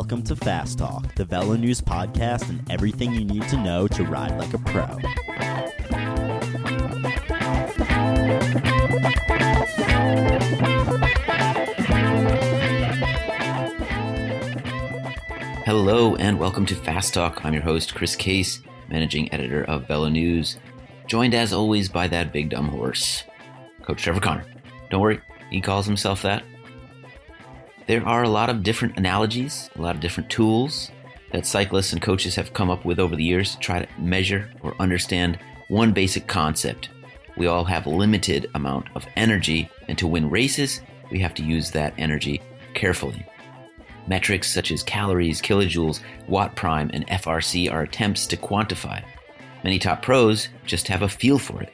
welcome to Fast Talk, the VeloNews podcast and everything you need to know to ride like a pro. Hello and welcome to Fast Talk. I'm your host, Chris Case, managing editor of VeloNews, joined as always by that big dumb horse, Coach Trevor Connor. Don't worry, he calls himself that. There are a lot of different analogies, a lot of different tools that cyclists and coaches have come up with over the years to try to measure or understand one basic concept. We all have a limited amount of energy, and to win races, we have to use that energy carefully. Metrics such as calories, kilojoules, watt prime, and FRC are attempts to quantify it. Many top pros just have a feel for it.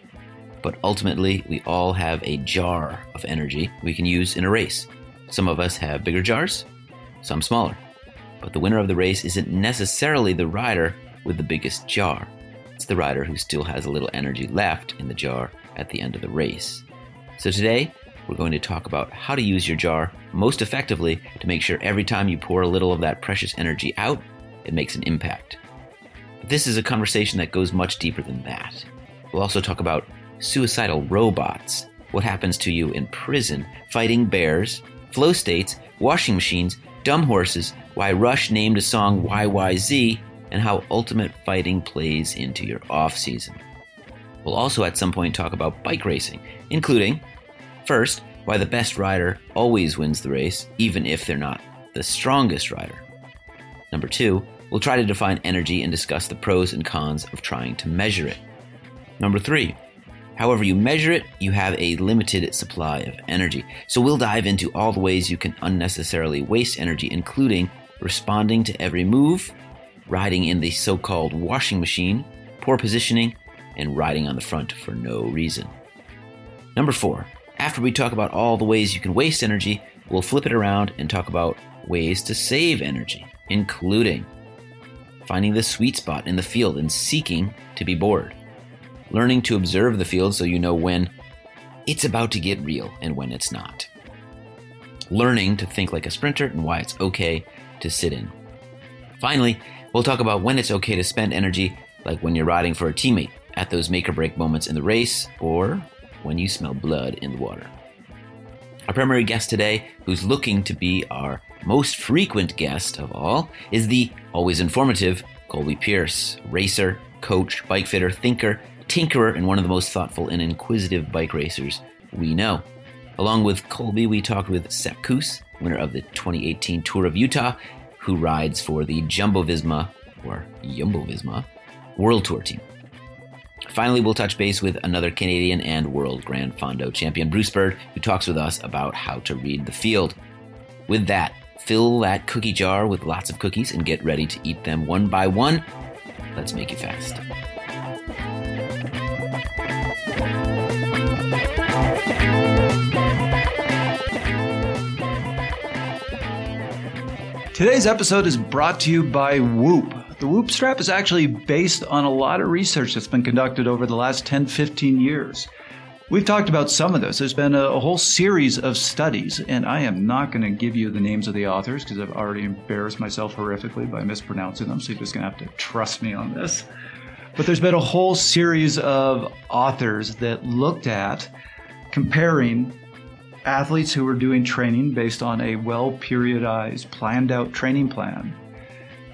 But ultimately, we all have a jar of energy we can use in a race. Some of us have bigger jars, some smaller. But the winner of the race isn't necessarily the rider with the biggest jar. It's the rider who still has a little energy left in the jar at the end of the race. So today, we're going to talk about how to use your jar most effectively to make sure every time you pour a little of that precious energy out, it makes an impact. But this is a conversation that goes much deeper than that. We'll also talk about suicidal robots, what happens to you in prison, fighting bears, flow states, washing machines, dumb horses, why Rush named a song YYZ, and how ultimate fighting plays into your off-season. We'll also at some point talk about bike racing, including, first, why the best rider always wins the race, even if they're not the strongest rider. Number two, we'll try to define energy and discuss the pros and cons of trying to measure it. Number three, however you measure it, you have a limited supply of energy. So we'll dive into all the ways you can unnecessarily waste energy, including responding to every move, riding in the so-called washing machine, poor positioning, and riding on the front for no reason. Number four, after we talk about all the ways you can waste energy, we'll flip it around and talk about ways to save energy, including finding the sweet spot in the field and seeking to be bored, learning to observe the field so you know when it's about to get real and when it's not, learning to think like a sprinter and why it's okay to sit in. Finally, we'll talk about when it's okay to spend energy, like when you're riding for a teammate, at those make-or-break moments in the race, or when you smell blood in the water. Our primary guest today, who's looking to be our most frequent guest of all, is the always informative Colby Pierce, racer, coach, bike fitter, thinker, tinkerer, and one of the most thoughtful and inquisitive bike racers we know. Along with Colby, we talked with Sepp Kuss, winner of the 2018 Tour of Utah, who rides for the Jumbo-Visma World Tour team. Finally, we'll touch base with another Canadian and World Grand Fondo champion, Bruce Bird, who talks with us about how to read the field. With that, fill that cookie jar with lots of cookies and get ready to eat them one by one. Let's make it fast. Today's episode is brought to you by Whoop. The Whoop strap is actually based on a lot of research that's been conducted over the last 10, 15 years. We've talked about some of those. There's been a whole series of studies, and I am not going to give you the names of the authors because I've already embarrassed myself horrifically by mispronouncing them, so you're just going to have to trust me on this. But there's been a whole series of authors that looked at comparing athletes who were doing training based on a well-periodized, planned-out training plan,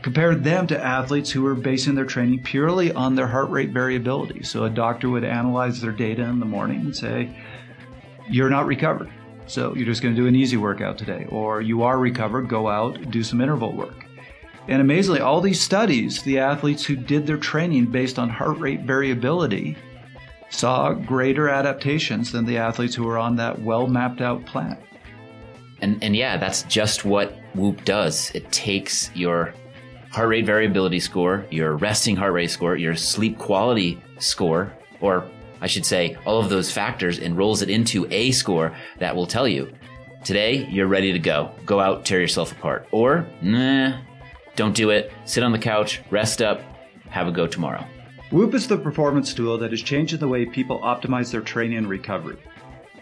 compared them to athletes who were basing their training purely on their heart rate variability. So a doctor would analyze their data in the morning and say, you're not recovered, so you're just going to do an easy workout today, or you are recovered, go out, do some interval work. And amazingly, all these studies, the athletes who did their training based on heart rate variability saw greater adaptations than the athletes who were on that well-mapped-out plan. And yeah, that's just what Whoop does. It takes your heart rate variability score, your resting heart rate score, your sleep quality score, or I should say all of those factors, and rolls it into a score that will tell you, today you're ready to go. Go out, tear yourself apart. Or, nah, don't do it. Sit on the couch, rest up, have a go tomorrow. Whoop is the performance tool that is changing the way people optimize their training and recovery.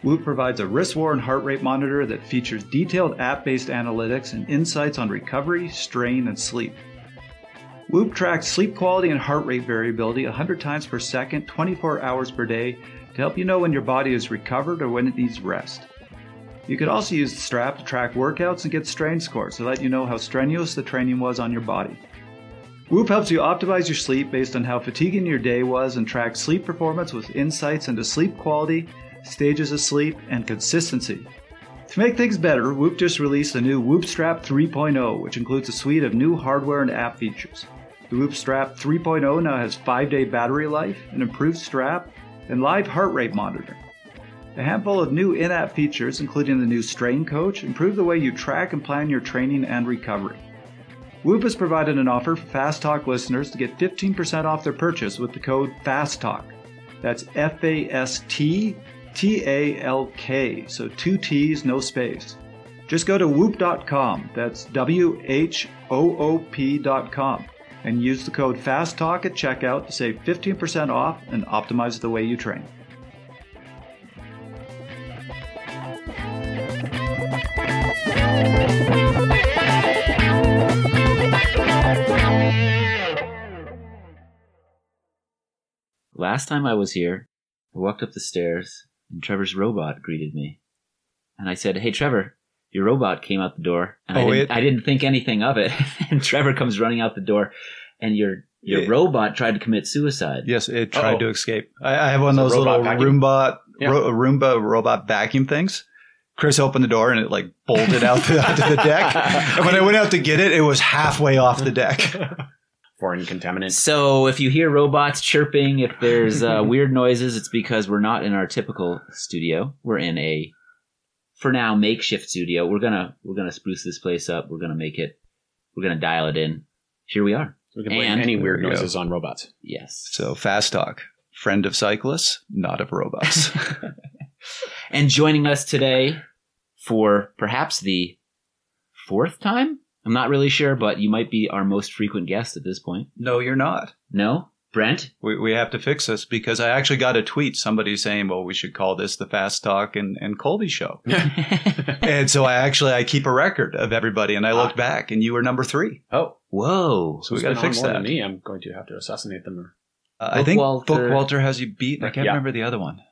Whoop provides a wrist-worn heart rate monitor that features detailed app-based analytics and insights on recovery, strain, and sleep. Whoop tracks sleep quality and heart rate variability 100 times per second, 24 hours per day, to help you know when your body is recovered or when it needs rest. You could also use the strap to track workouts and get strain scores to let you know how strenuous the training was on your body. Whoop helps you optimize your sleep based on how fatiguing your day was and tracks sleep performance with insights into sleep quality, stages of sleep, and consistency. To make things better, Whoop just released the new Whoop Strap 3.0, which includes a suite of new hardware and app features. The Whoop Strap 3.0 now has 5-day battery life, an improved strap, and live heart rate monitoring. A handful of new in-app features, including the new Strain Coach, improve the way you track and plan your training and recovery. Whoop has provided an offer for Fast Talk listeners to get 15% off their purchase with the code FASTTALK. That's F-A-S-T. T-A-L-K, so two T's, no space. Just go to whoop.com, that's W-H-O-O-P.com, and use the code FASTTALK at checkout to save 15% off and optimize the way you train. Last time I was here, I walked up the stairs, and Trevor's robot greeted me. And I said, "Hey, Trevor, your robot came out the door." And I didn't think anything of it. And Trevor comes running out the door, and your robot tried to commit suicide. Yes, it tried to escape. I have one of those little Roomba robot vacuum things. Chris opened the door, and it like bolted out to the deck. And when I went out to get it, it was halfway off the deck. Foreign contaminant. So if you hear robots chirping, if there's weird noises, it's because we're not in our typical studio. We're in a, for now, makeshift studio. We're gonna spruce this place up. We're gonna make it. We're gonna dial it in. Here we are. So we can blame any weird noises on robots. Yes. So Fast Talk, friend of cyclists, not of robots. And joining us today for perhaps the fourth time. I'm not really sure, but you might be our most frequent guest at this point. No, you're not. No? Brent? We have to fix this because I actually got a tweet. Somebody saying, well, we should call this the Fast Talk and Colby show. And so I keep a record of everybody, and I looked back, and you were number 3. Oh. Whoa. So we got to fix that. I'm going to have to assassinate them. I think Book Walter has you beat. I can't remember the other one.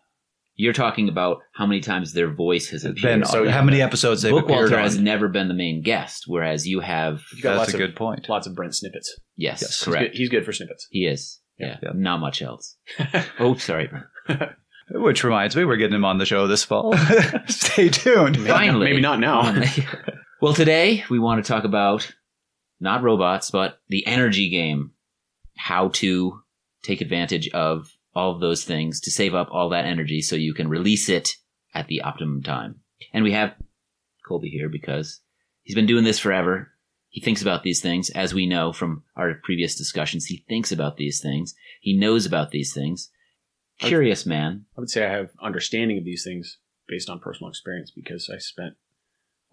You're talking about how many times their voice has appeared. So how many episodes they've appeared on. Book Walter has never been the main guest, whereas you have... That's a good point. Lots of Brent snippets. Yes, correct. He's good for snippets. He is. Yeah. Not much else. Sorry, Brent. Which reminds me, we're getting him on the show this fall. Stay tuned. Finally. Maybe not now. Well, today we want to talk about, not robots, but the energy game. How to take advantage of all of those things to save up all that energy so you can release it at the optimum time. And we have Colby here because he's been doing this forever. He thinks about these things. As we know from our previous discussions, he thinks about these things. He knows about these things. Curious man. I would say I have understanding of these things based on personal experience because I spent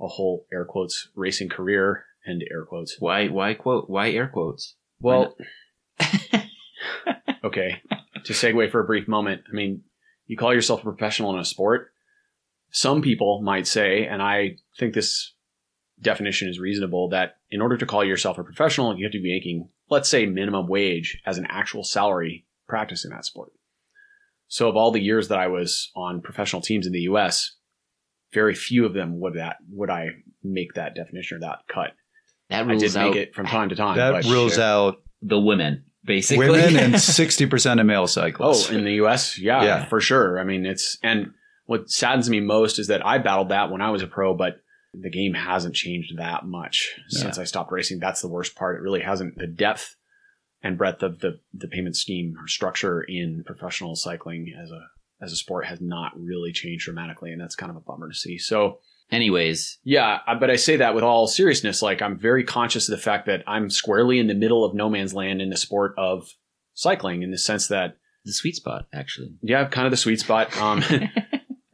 a whole air quotes racing career and air quotes. Why air quotes? Well, okay. To segue for a brief moment, I mean, you call yourself a professional in a sport. Some people might say, and I think this definition is reasonable, that in order to call yourself a professional, you have to be making, let's say, minimum wage as an actual salary practicing that sport. So of all the years that I was on professional teams in the U.S., very few of them would I make that definition or that cut. That rules I did out, make it from time to time. That rules out the women. Basically. Women and 60% of male cyclists. Oh, in the U.S.? Yeah, for sure. I mean, and what saddens me most is that I battled that when I was a pro, but the game hasn't changed that much since I stopped racing. That's the worst part. It really hasn't. The depth and breadth of the payment scheme or structure in professional cycling as a sport has not really changed dramatically. And that's kind of a bummer to see. So anyways. Yeah, but I say that with all seriousness. Like, I'm very conscious of the fact that I'm squarely in the middle of no man's land in the sport of cycling, in the sense that... The sweet spot, actually. Yeah, kind of the sweet spot. I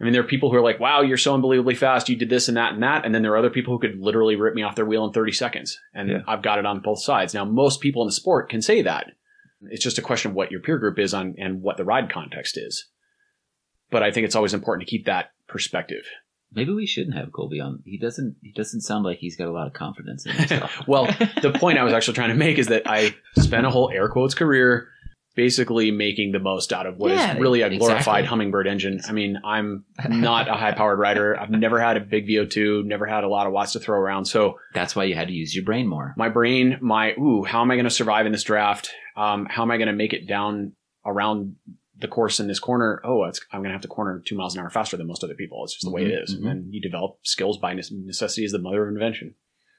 mean, there are people who are like, wow, you're so unbelievably fast. You did this and that and that. And then there are other people who could literally rip me off their wheel in 30 seconds. And I've got it on both sides. Now, most people in the sport can say that. It's just a question of what your peer group is on and what the ride context is. But I think it's always important to keep that perspective. Maybe we shouldn't have Colby on. He doesn't sound like he's got a lot of confidence in himself. Well, the point I was actually trying to make is that I spent a whole air quotes career basically making the most out of what is really a glorified hummingbird engine. I mean, I'm not a high powered rider. I've never had a big VO2, never had a lot of watts to throw around. So that's why you had to use your brain more. My brain, how am I going to survive in this draft? How am I going to make it down around the course in this corner? I'm going to have to corner 2 miles an hour faster than most other people. It's just the way it is. Mm-hmm. And you develop skills by necessity is the mother of invention.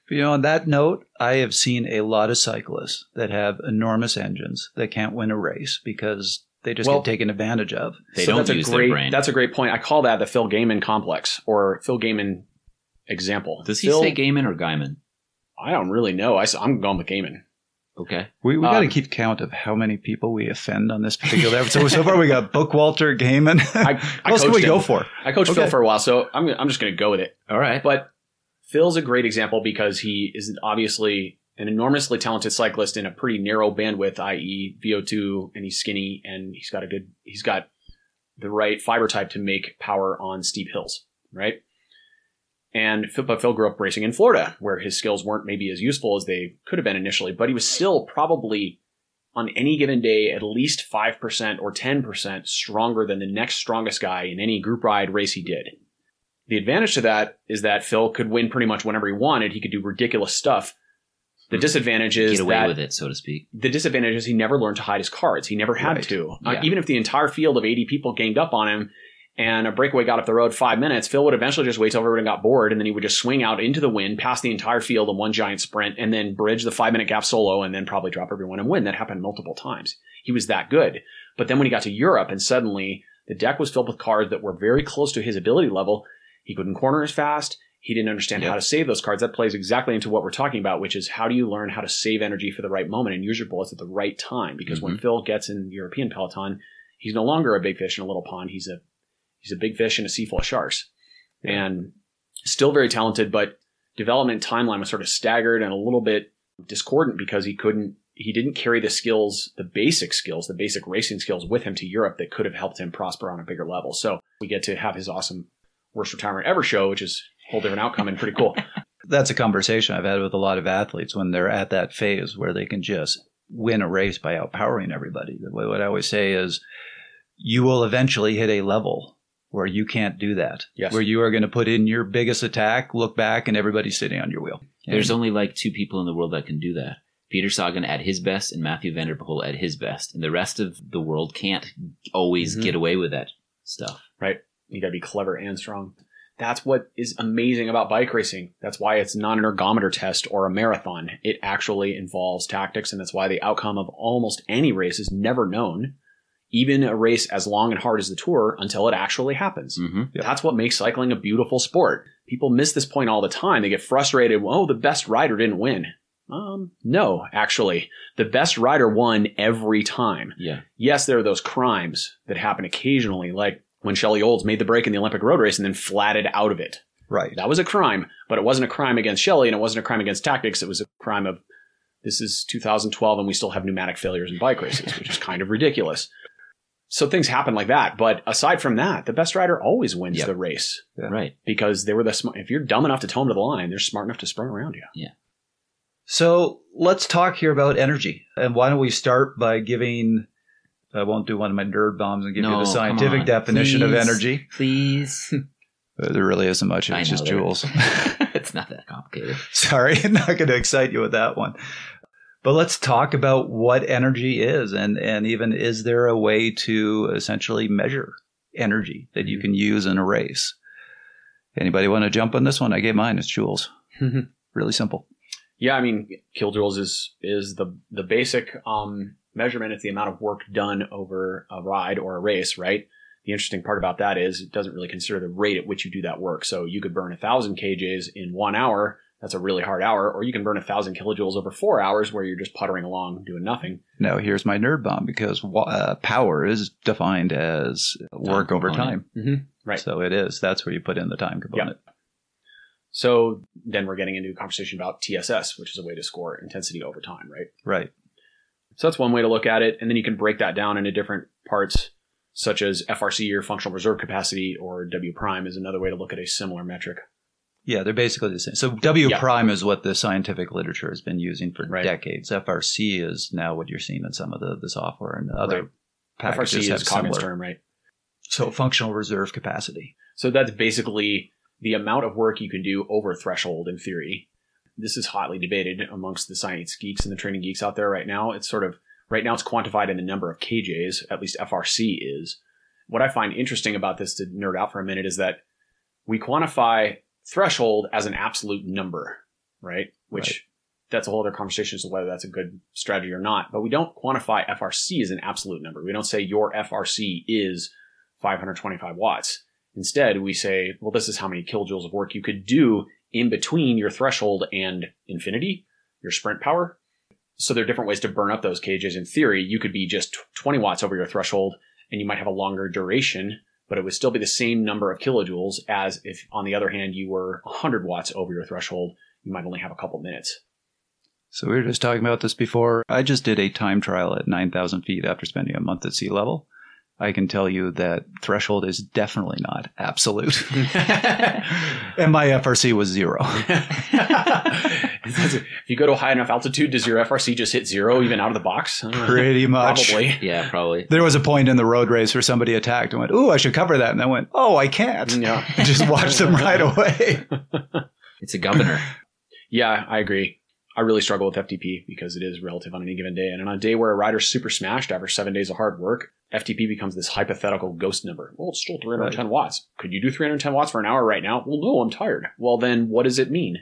But, on that note, I have seen a lot of cyclists that have enormous engines that can't win a race because they just get taken advantage of. They don't use their brain. That's a great point. I call that the Phil Gaimon complex or Phil Gaimon example. Does he say Gaimon or Gaimon? I don't really know. I'm going with Gaimon. Okay. We got to keep count of how many people we offend on this particular episode. So far we got Bookwalter, Gaimon. What else can we go for? I coached Phil for a while, so I'm just going to go with it. All right. But Phil's a great example because he is obviously an enormously talented cyclist in a pretty narrow bandwidth, i.e. VO2, and he's skinny and he's got the right fiber type to make power on steep hills, right? But Phil grew up racing in Florida, where his skills weren't maybe as useful as they could have been initially, but he was still probably on any given day at least 5% or 10% stronger than the next strongest guy in any group ride race he did. The advantage to that is that Phil could win pretty much whenever he wanted. He could do ridiculous stuff. The disadvantage is get away with it, so to speak. The disadvantage is he never learned to hide his cards. He never had to. Yeah. Even if the entire field of 80 people ganged up on him and a breakaway got up the road 5 minutes, Phil would eventually just wait till everyone got bored, and then he would just swing out into the wind, pass the entire field in one giant sprint, and then bridge the 5-minute gap solo, and then probably drop everyone and win. That happened multiple times. He was that good. But then when he got to Europe and suddenly the deck was filled with cards that were very close to his ability level, he couldn't corner as fast. He didn't understand how to save those cards. That plays exactly into what we're talking about, which is how do you learn how to save energy for the right moment and use your bullets at the right time? Because when Phil gets in European peloton, he's no longer a big fish in a little pond. He's a big fish in a sea full of sharks, and still very talented, but development timeline was sort of staggered and a little bit discordant because he didn't carry the skills, the basic racing skills with him to Europe that could have helped him prosper on a bigger level. So we get to have his awesome Worst Retirement Ever show, which is a whole different outcome and pretty cool. That's a conversation I've had with a lot of athletes when they're at that phase where they can just win a race by outpowering everybody. What I always say is you will eventually hit a level where you can't do that, where you are going to put in your biggest attack, look back, and everybody's sitting on your wheel. There's only like two people in the world that can do that. Peter Sagan at his best and Mathieu van der Poel at his best. And the rest of the world can't always get away with that stuff. Right. You got to be clever and strong. That's what is amazing about bike racing. That's why it's not an ergometer test or a marathon. It actually involves tactics, and that's why the outcome of almost any race is never known, even a race as long and hard as the Tour, until it actually happens. Mm-hmm. Yep. That's what makes cycling a beautiful sport. People miss this point all the time. They get frustrated. Oh, the best rider didn't win. No, actually, the best rider won every time. Yeah. Yes, there are those crimes that happen occasionally, like when Shelley Olds made the break in the Olympic road race and then flatted out of it. Right. That was a crime, but it wasn't a crime against Shelley and it wasn't a crime against tactics. It was a crime of, this is 2012 and we still have pneumatic failures in bike races, which is kind of ridiculous. So things happen like that. But aside from that, the best rider always wins the race. Yeah. Right. Because they were if you're dumb enough to toe to the line, they're smart enough to sprint around you. Yeah. So let's talk here about energy. And why don't we start by giving... I won't do one of my nerd bombs and give you the scientific definition of energy. Please. There really isn't much. It's just joules. It's not that complicated. Sorry. I'm not going to excite you with that one. But let's talk about what energy is and even is there a way to essentially measure energy that you can use in a race? Anybody want to jump on this one? I gave mine. It's joules. Really simple. Yeah. I mean, kilojoules is the basic... measurement. It's the amount of work done over a ride or a race, right? The interesting part about that is it doesn't really consider the rate at which you do that work. So you could burn 1,000 kJs in 1 hour. That's a really hard hour. Or you can burn 1,000 kilojoules over 4 hours where you're just puttering along doing nothing. Now, here's my nerd bomb because power is defined as work over time. Mm-hmm. Right. So it is. That's where you put in the time component. Yep. So then we're getting into a conversation about TSS, which is a way to score intensity over time, right? Right. So that's one way to look at it. And then you can break that down into different parts. such as FRC or functional reserve capacity, or W prime is another way to look at a similar metric. Yeah, they're basically the same. So W prime is what the scientific literature has been using for decades. FRC is now what you're seeing in some of the software and other packages. FRC is Coggan's term, right? So functional reserve capacity. So that's basically the amount of work you can do over threshold in theory. This is hotly debated amongst the science geeks and the training geeks out there right now. It's sort of, right now it's quantified in the number of KJs, at least FRC is. What I find interesting about this, to nerd out for a minute, is that we quantify threshold as an absolute number, right? Which that's a whole other conversation as to whether that's a good strategy or not. But we don't quantify FRC as an absolute number. We don't say your FRC is 525 watts. Instead, we say, well, this is how many kilojoules of work you could do in between your threshold and infinity, your sprint power. So there are different ways to burn up those KJs. In theory, you could be just 20 watts over your threshold and you might have a longer duration, but it would still be the same number of kilojoules as if, on the other hand, you were 100 watts over your threshold, you might only have a couple minutes. So we were just talking about this before. I just did a time trial at 9,000 feet after spending a month at sea level. I can tell you that threshold is definitely not absolute. And my FRC was zero. If you go to a high enough altitude, does your FRC just hit zero even out of the box? Pretty much. Probably. Yeah, probably. There was a point in the road race where somebody attacked and went, ooh, I should cover that. And I went, oh, I can't. Yeah. Just watch them right away. It's a governor. Yeah, I agree. I really struggle with FTP because it is relative on any given day. And on a day where a rider's super smashed after 7 days of hard work, FTP becomes this hypothetical ghost number. Well, it's still 310 watts. Could you do 310 watts for an hour right now? Well, no, I'm tired. Well, then what does it mean?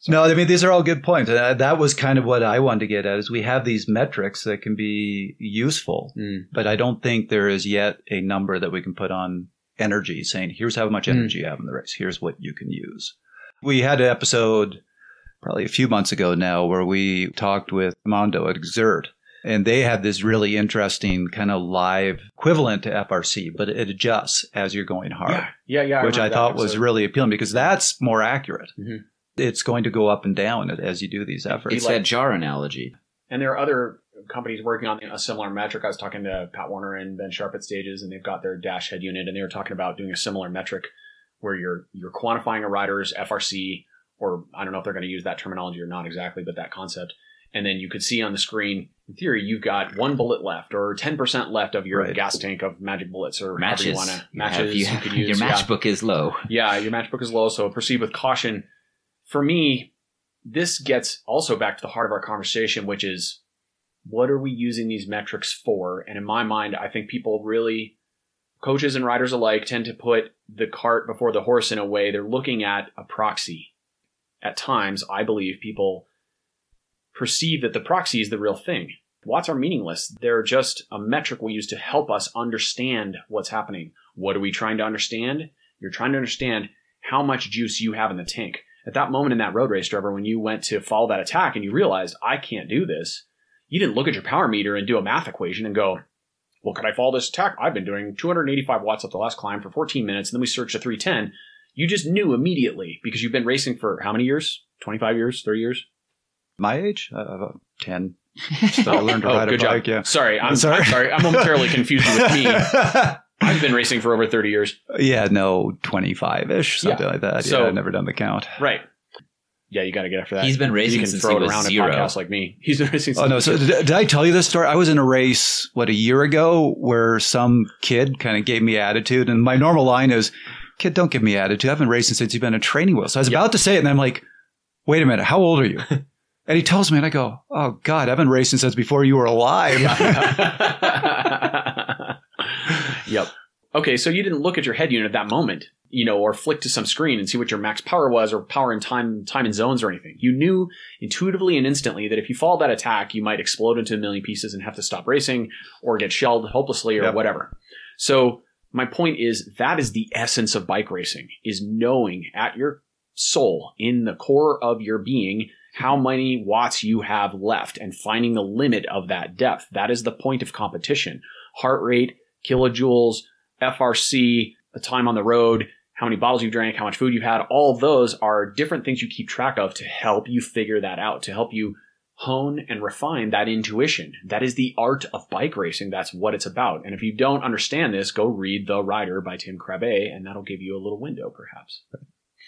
So, no, I mean, these are all good points. That was kind of what I wanted to get at, is we have these metrics that can be useful, but I don't think there is yet a number that we can put on energy saying, here's how much energy you have in the race. Here's what you can use. We had an episode probably a few months ago now where we talked with Mondo at Xert, and they have this really interesting kind of live equivalent to FRC, but it adjusts as you're going hard. Yeah. Which I thought was really appealing because that's more accurate. Mm-hmm. It's going to go up and down as you do these efforts. It's that jar analogy. And there are other companies working on a similar metric. I was talking to Pat Warner and Ben Sharp at Stages, and they've got their Dash Head unit, and they were talking about doing a similar metric where you're quantifying a rider's FRC, or I don't know if they're going to use that terminology or not exactly, but that concept. And then you could see on the screen, in theory, you've got one bullet left or 10% left of your gas tank of magic bullets or matches. However you want to. Matches you could use. Your matchbook is low. Yeah, your matchbook is low, so proceed with caution. For me, this gets also back to the heart of our conversation, which is, what are we using these metrics for? And in my mind, I think people really, coaches and riders alike, tend to put the cart before the horse in a way. They're looking at a proxy. At times, I believe people perceive that the proxy is the real thing. Watts are meaningless. They're just a metric we use to help us understand what's happening. What are we trying to understand? You're trying to understand how much juice you have in the tank. At that moment in that road race, Trevor, when you went to follow that attack and you realized, I can't do this, you didn't look at your power meter and do a math equation and go, well, could I follow this attack? I've been doing 285 watts up the last climb for 14 minutes, and then we searched to 310. You just knew immediately because you've been racing for how many years? 25 years? 30 years? My age? 10. So I learned to ride a bike, yeah. Sorry. I'm momentarily confused with me. I've been racing for over 30 years. Yeah, no, 25-ish, something like that. So, yeah, I've never done the count. Right. Yeah, you got to get after that. He's been racing since he was zero. Podcasts like me. He's been racing since So did I tell you this story? I was in a race, a year ago where some kid kind of gave me attitude. And my normal line is, kid, don't give me attitude. I've been racing since you've been a training wheel. So I was about to say it, and I'm like, wait a minute, how old are you? And he tells me, and I go, oh, God, I've been racing since before you were alive. Yep. Okay, so you didn't look at your head unit at that moment, or flick to some screen and see what your max power was, or power in time and zones or anything. You knew intuitively and instantly that if you followed that attack, you might explode into a million pieces and have to stop racing or get shelled hopelessly or whatever. So my point is, that is the essence of bike racing, is knowing at your soul, in the core of your being, how many watts you have left and finding the limit of that depth. That is the point of competition. Heart rate, kilojoules, FRC, the time on the road, how many bottles you drank, how much food you had, all of those are different things you keep track of to help you figure that out, to help you hone and refine that intuition. That is the art of bike racing. That's what it's about. And if you don't understand this, go read The Rider by Tim Krabbé, and that'll give you a little window, perhaps. I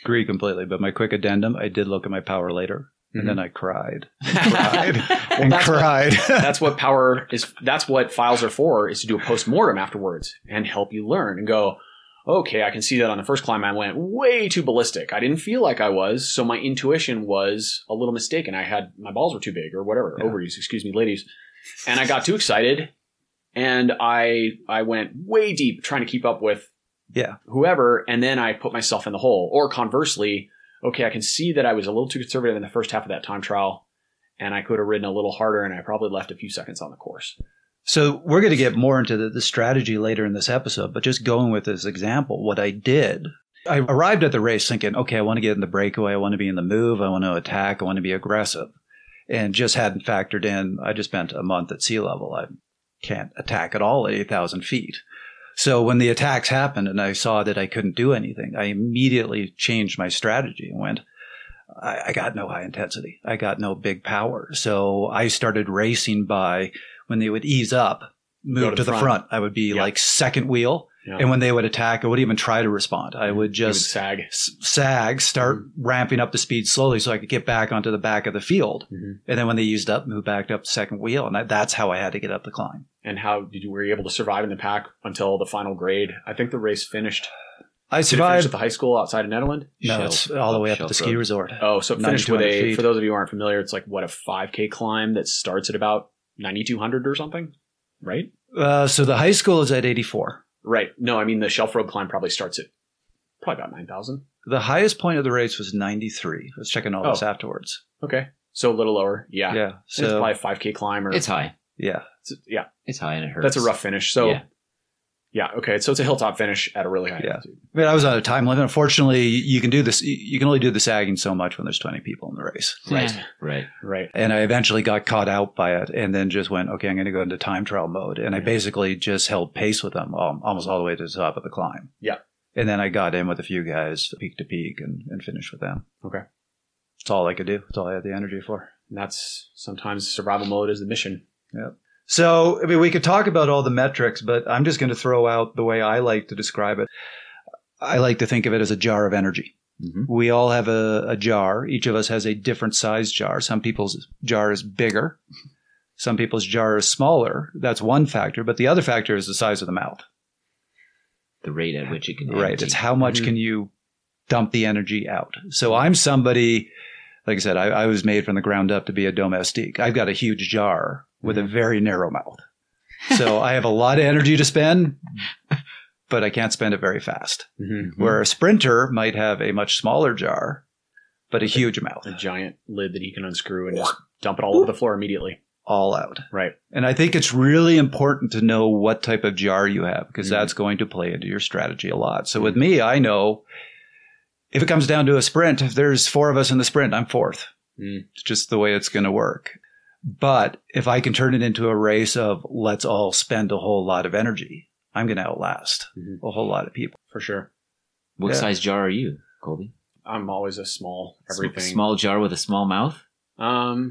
agree completely. But my quick addendum, I did look at my power later. And then I cried and cried and cried. That's what power is. That's what files are for, is to do a postmortem afterwards and help you learn and go, okay, I can see that on the first climb I went way too ballistic. I didn't feel like I was. So my intuition was a little mistaken. I had, my balls were too big or whatever, ovaries, excuse me, ladies. And I got too excited and I went way deep trying to keep up with whoever. And then I put myself in the hole. Or conversely, okay, I can see that I was a little too conservative in the first half of that time trial, and I could have ridden a little harder, and I probably left a few seconds on the course. So we're going to get more into the strategy later in this episode, but just going with this example, what I did, I arrived at the race thinking, okay, I want to get in the breakaway. I want to be in the move. I want to attack. I want to be aggressive, and just hadn't factored in. I just spent a month at sea level. I can't attack at all at 8,000 feet. So when the attacks happened and I saw that I couldn't do anything, I immediately changed my strategy and went, I got no high intensity. I got no big power. So I started racing by, when they would ease up, move to the front. I would be like second wheel. Yeah. And when they would attack, I wouldn't even try to respond. I would just sag, start ramping up the speed slowly so I could get back onto the back of the field. Mm-hmm. And then when they used up, move back up to second wheel. And that's how I had to get up the climb. And how did you, were you able to survive in the pack until the final grade? I think the race finished. I survived at the high school outside of Nederland. No, it's all the way up to the ski resort. Oh, so it finished with a, for those of you who aren't familiar, it's like what, a 5K climb that starts at about 9,200 or something, right? So the high school is at 84. Right. No, I mean the shelf road climb probably starts at probably about 9,000. The highest point of the race was 93. I was checking all this afterwards. Okay. So a little lower. Yeah. Yeah. So it's probably a 5K climb or. It's high. Yeah. Yeah. It's high and it hurts. That's a rough finish. So, yeah. Okay. So it's a hilltop finish at a really high altitude. I mean, I was on a time limit. Unfortunately, you can do this. You can only do the sagging so much when there's 20 people in the race. Right. Yeah. Right. Right. And I eventually got caught out by it and then just went, okay, I'm going to go into time trial mode. And I basically just held pace with them almost all the way to the top of the climb. Yeah. And then I got in with a few guys peak to peak and finished with them. Okay. That's all I could do. That's all I had the energy for. And that's sometimes survival mode is the mission. Yep. So, I mean, we could talk about all the metrics, but I'm just going to throw out the way I like to describe it. I like to think of it as a jar of energy. Mm-hmm. We all have a jar. Each of us has a different size jar. Some people's jar is bigger. Some people's jar is smaller. That's one factor. But the other factor is the size of the mouth. The rate at which it can empty. Right. It's how much can you dump the energy out. So I'm somebody, like I said, I was made from the ground up to be a domestique. I've got a huge jar with a very narrow mouth. So I have a lot of energy to spend, but I can't spend it very fast. Mm-hmm. Where a sprinter might have a much smaller jar, but a huge mouth. A giant lid that he can unscrew and just dump it all over the floor immediately. All out. Right. And I think it's really important to know what type of jar you have, because that's going to play into your strategy a lot. So with me, I know if it comes down to a sprint, if there's four of us in the sprint, I'm fourth. It's just the way it's going to work. But if I can turn it into a race of let's all spend a whole lot of energy, I'm going to outlast a whole lot of people. For sure. What size jar are you, Colby? I'm always a small everything. Small jar with a small mouth?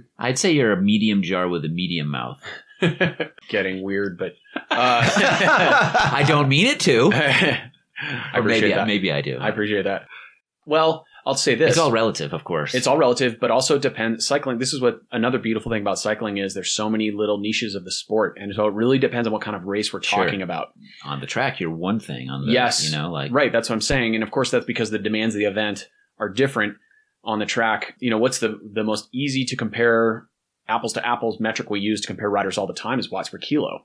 I'd say you're a medium jar with a medium mouth. Getting weird, but... I don't mean it to. Maybe I do. I appreciate that. Well... I'll say this. It's all relative, of course. It's all relative, but also depends. Cycling, this is what another beautiful thing about cycling is. There's so many little niches of the sport. And so it really depends on what kind of race we're talking about. On the track, you're one thing. On the, you know, like. Right. That's what I'm saying. And of course, that's because the demands of the event are different on the track. You know, what's the most easy to compare apples to apples metric we use to compare riders all the time is watts per kilo.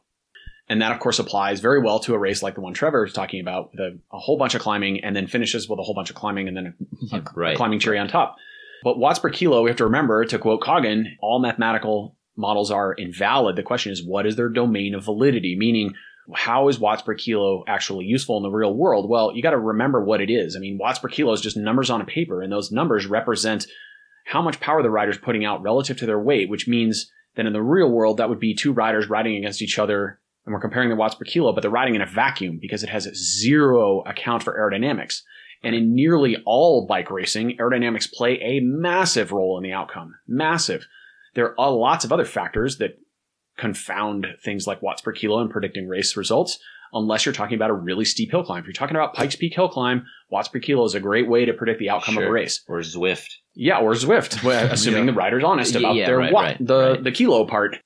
And that, of course, applies very well to a race like the one Trevor is talking about, with a whole bunch of climbing and then finishes with a whole bunch of climbing and then a climbing cherry on top. But watts per kilo, we have to remember, to quote Coggan, all mathematical models are invalid. The question is, what is their domain of validity? Meaning, how is watts per kilo actually useful in the real world? Well, you got to remember what it is. I mean, watts per kilo is just numbers on a paper, and those numbers represent how much power the rider's putting out relative to their weight, which means that in the real world, that would be two riders riding against each other. And we're comparing the watts per kilo, but they're riding in a vacuum because it has zero account for aerodynamics. And in nearly all bike racing, aerodynamics play a massive role in the outcome. Massive. There are lots of other factors that confound things like watts per kilo in predicting race results, unless you're talking about a really steep hill climb. If you're talking about Pikes Peak hill climb, watts per kilo is a great way to predict the outcome of a race. Or Zwift. Yeah, or Zwift, assuming the rider's honest about the kilo part.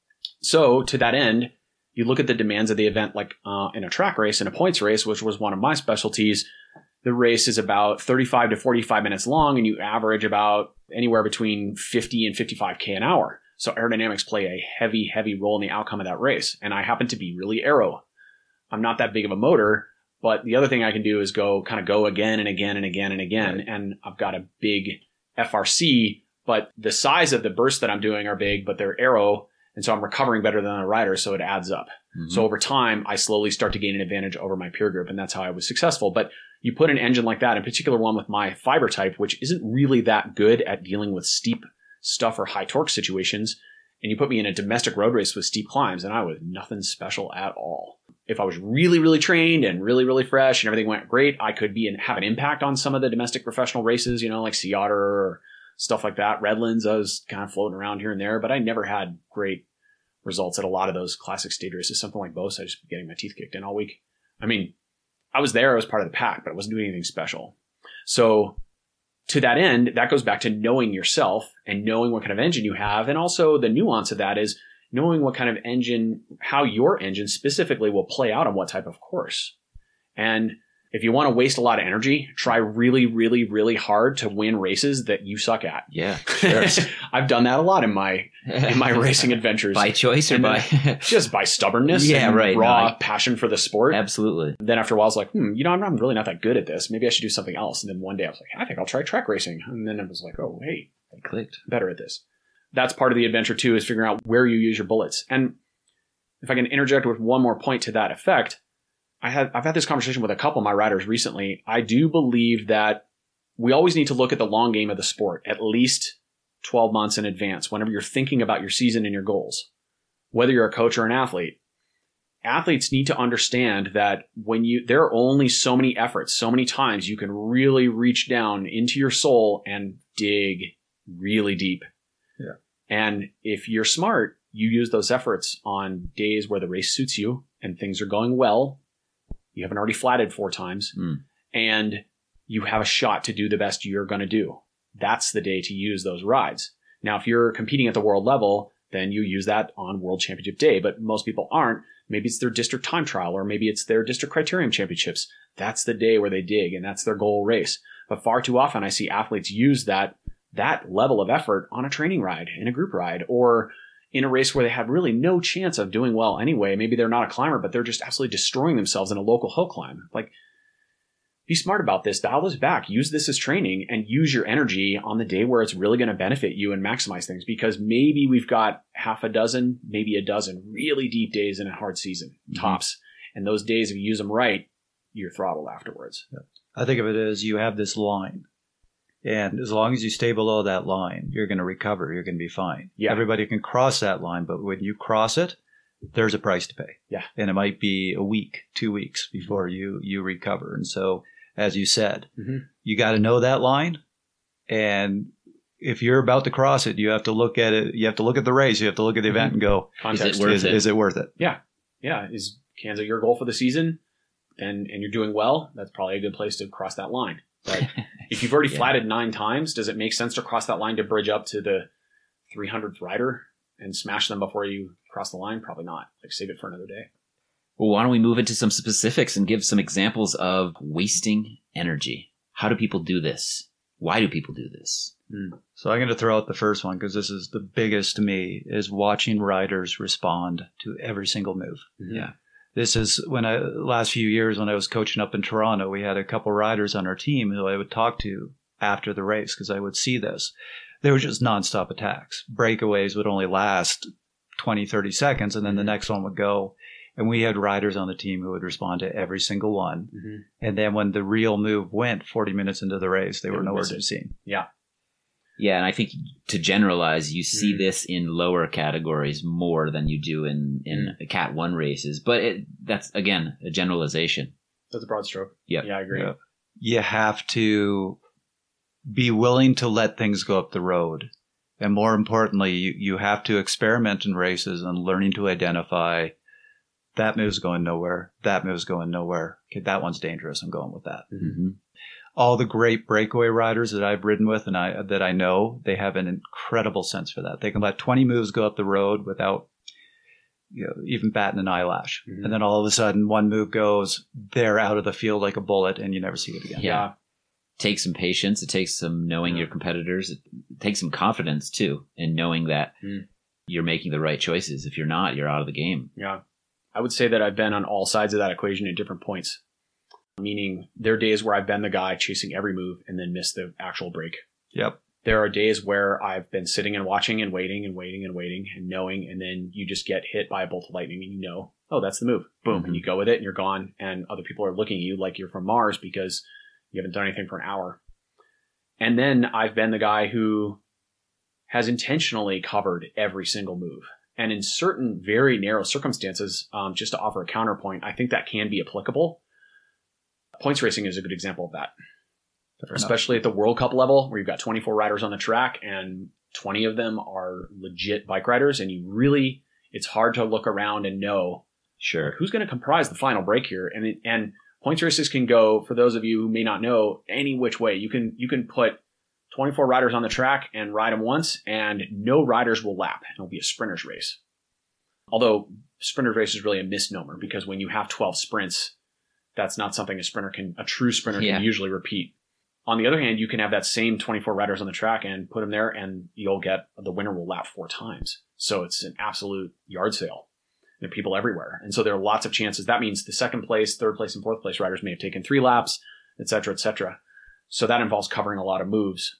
So to that end, you look at the demands of the event, like in a track race, in a points race, which was one of my specialties. The race is about 35 to 45 minutes long, and you average about anywhere between 50 and 55K an hour. So aerodynamics play a heavy, heavy role in the outcome of that race. And I happen to be really aero. I'm not that big of a motor, but the other thing I can do is go again and again and again and again. Right. And I've got a big FRC, but the size of the bursts that I'm doing are big, but they're aero. And so I'm recovering better than a rider. So it adds up. Mm-hmm. So over time, I slowly start to gain an advantage over my peer group. And that's how I was successful. But you put an engine like that, in particular one with my fiber type, which isn't really that good at dealing with steep stuff or high torque situations. And you put me in a domestic road race with steep climbs, and I was nothing special at all. If I was really, really trained and really, really fresh and everything went great, I could be and have an impact on some of the domestic professional races, like Sea Otter or stuff like that. Redlands, I was kind of floating around here and there, but I never had great results at a lot of those classic stage races. Something like Beauce, I just been getting my teeth kicked in all week. I mean, I was there, I was part of the pack, but I wasn't doing anything special. So to that end, that goes back to knowing yourself and knowing what kind of engine you have. And also the nuance of that is knowing what kind of engine, how your engine specifically will play out on what type of course. And if you want to waste a lot of energy, try really, really, really hard to win races that you suck at. Yeah, sure. I've done that a lot in my racing adventures. By choice or by? Just by stubbornness passion for the sport. Absolutely. Then after a while, I was like, I'm really not that good at this. Maybe I should do something else. And then one day I was like, I think I'll try track racing. And then I was like, oh, wait, I clicked. Better at this. That's part of the adventure, too, is figuring out where you use your bullets. And if I can interject with one more point to that effect, I've had this conversation with a couple of my riders recently. I do believe that we always need to look at the long game of the sport, at least 12 months in advance, whenever you're thinking about your season and your goals, whether you're a coach or an athlete. Athletes need to understand that there are only so many efforts, so many times you can really reach down into your soul and dig really deep. Yeah. And if you're smart, you use those efforts on days where the race suits you and things are going well. You haven't already flatted 4 times and you have a shot to do the best you're going to do. That's the day to use those rides. Now, if you're competing at the world level, then you use that on World Championship Day, but most people aren't. Maybe it's their district time trial, or maybe it's their district criterium championships. That's the day where they dig, and that's their goal race. But far too often I see athletes use that level of effort on a training ride, in a group ride, or in a race where they have really no chance of doing well anyway. Maybe they're not a climber, but they're just absolutely destroying themselves in a local hill climb. Like, be smart about this, dial this back, use this as training, and use your energy on the day where it's really going to benefit you and maximize things, because maybe we've got maybe a dozen really deep days in a hard season, tops. And those days, if you use them right, you're throttled afterwards. Yeah. I think of it as you have this line. And as long as you stay below that line, you're going to recover. You're going to be fine. Yeah. Everybody can cross that line. But when you cross it, there's a price to pay. Yeah. And it might be a week, 2 weeks before you recover. And so, as you said, you got to know that line. And if you're about to cross it, you have to look at it. You have to look at the race. You have to look at the event and go, context. Is it worth it? Yeah. Yeah. Is Kansas your goal for the season? And you're doing well. That's probably a good place to cross that line. But if you've already flatted 9 times, does it make sense to cross that line to bridge up to the 300th rider and smash them before you cross the line? Probably not. Like, save it for another day. Well, why don't we move into some specifics and give some examples of wasting energy? How do people do this? Why do people do this? So I'm going to throw out the first one, because this is the biggest to me, is watching riders respond to every single move. Mm-hmm. Yeah. This is last few years when I was coaching up in Toronto, we had a couple riders on our team who I would talk to after the race, because I would see this. They were just nonstop attacks. Breakaways would only last 20, 30 seconds, and then the next one would go. And we had riders on the team who would respond to every single one. Mm-hmm. And then when the real move went 40 minutes into the race, they were nowhere to be seen. Yeah. Yeah, and I think to generalize, you see this in lower categories more than you do in Cat 1 races. But that's, again, a generalization. That's a broad stroke. Yeah. Yeah, I agree. Yep. You have to be willing to let things go up the road And more importantly, you have to experiment in races and learning to identify that move's going nowhere. That move's going nowhere. Okay, that one's dangerous. I'm going with that. Mm-hmm. All the great breakaway riders that I've ridden with and that I know, they have an incredible sense for that. They can let 20 moves go up the road without even batting an eyelash. Mm-hmm. And then all of a sudden one move goes, they're out of the field like a bullet and you never see it again. Yeah. Takes some patience. It takes some knowing your competitors. It takes some confidence too, in knowing that you're making the right choices. If you're not, you're out of the game. Yeah. I would say that I've been on all sides of that equation at different points, meaning there are days where I've been the guy chasing every move and then missed the actual break. Yep. There are days where I've been sitting and watching and waiting and waiting and waiting and knowing, and then you just get hit by a bolt of lightning and you know, oh, that's the move. Boom. Mm-hmm. And you go with it and you're gone. And other people are looking at you like you're from Mars because you haven't done anything for an hour. And then I've been the guy who has intentionally covered every single move. And in certain very narrow circumstances, just to offer a counterpoint, I think that can be applicable. Points racing is a good example of that, especially at the World Cup level where you've got 24 riders on the track and 20 of them are legit bike riders. And you really, it's hard to look around and know who's going to comprise the final break here. And points races can go, for those of you who may not know, any which way. You can put 24 riders on the track and ride them once, and no riders will lap. It'll be a sprinter's race. Although sprinter's race is really a misnomer because when you have 12 sprints, that's not something a true sprinter can usually repeat. On the other hand, you can have that same 24 riders on the track and put them there, and you'll get the winner will lap 4 times. So it's an absolute yard sale. There are people everywhere. And so there are lots of chances. That means the second place, third place, and fourth place riders may have taken 3 laps, et cetera, et cetera. So that involves covering a lot of moves.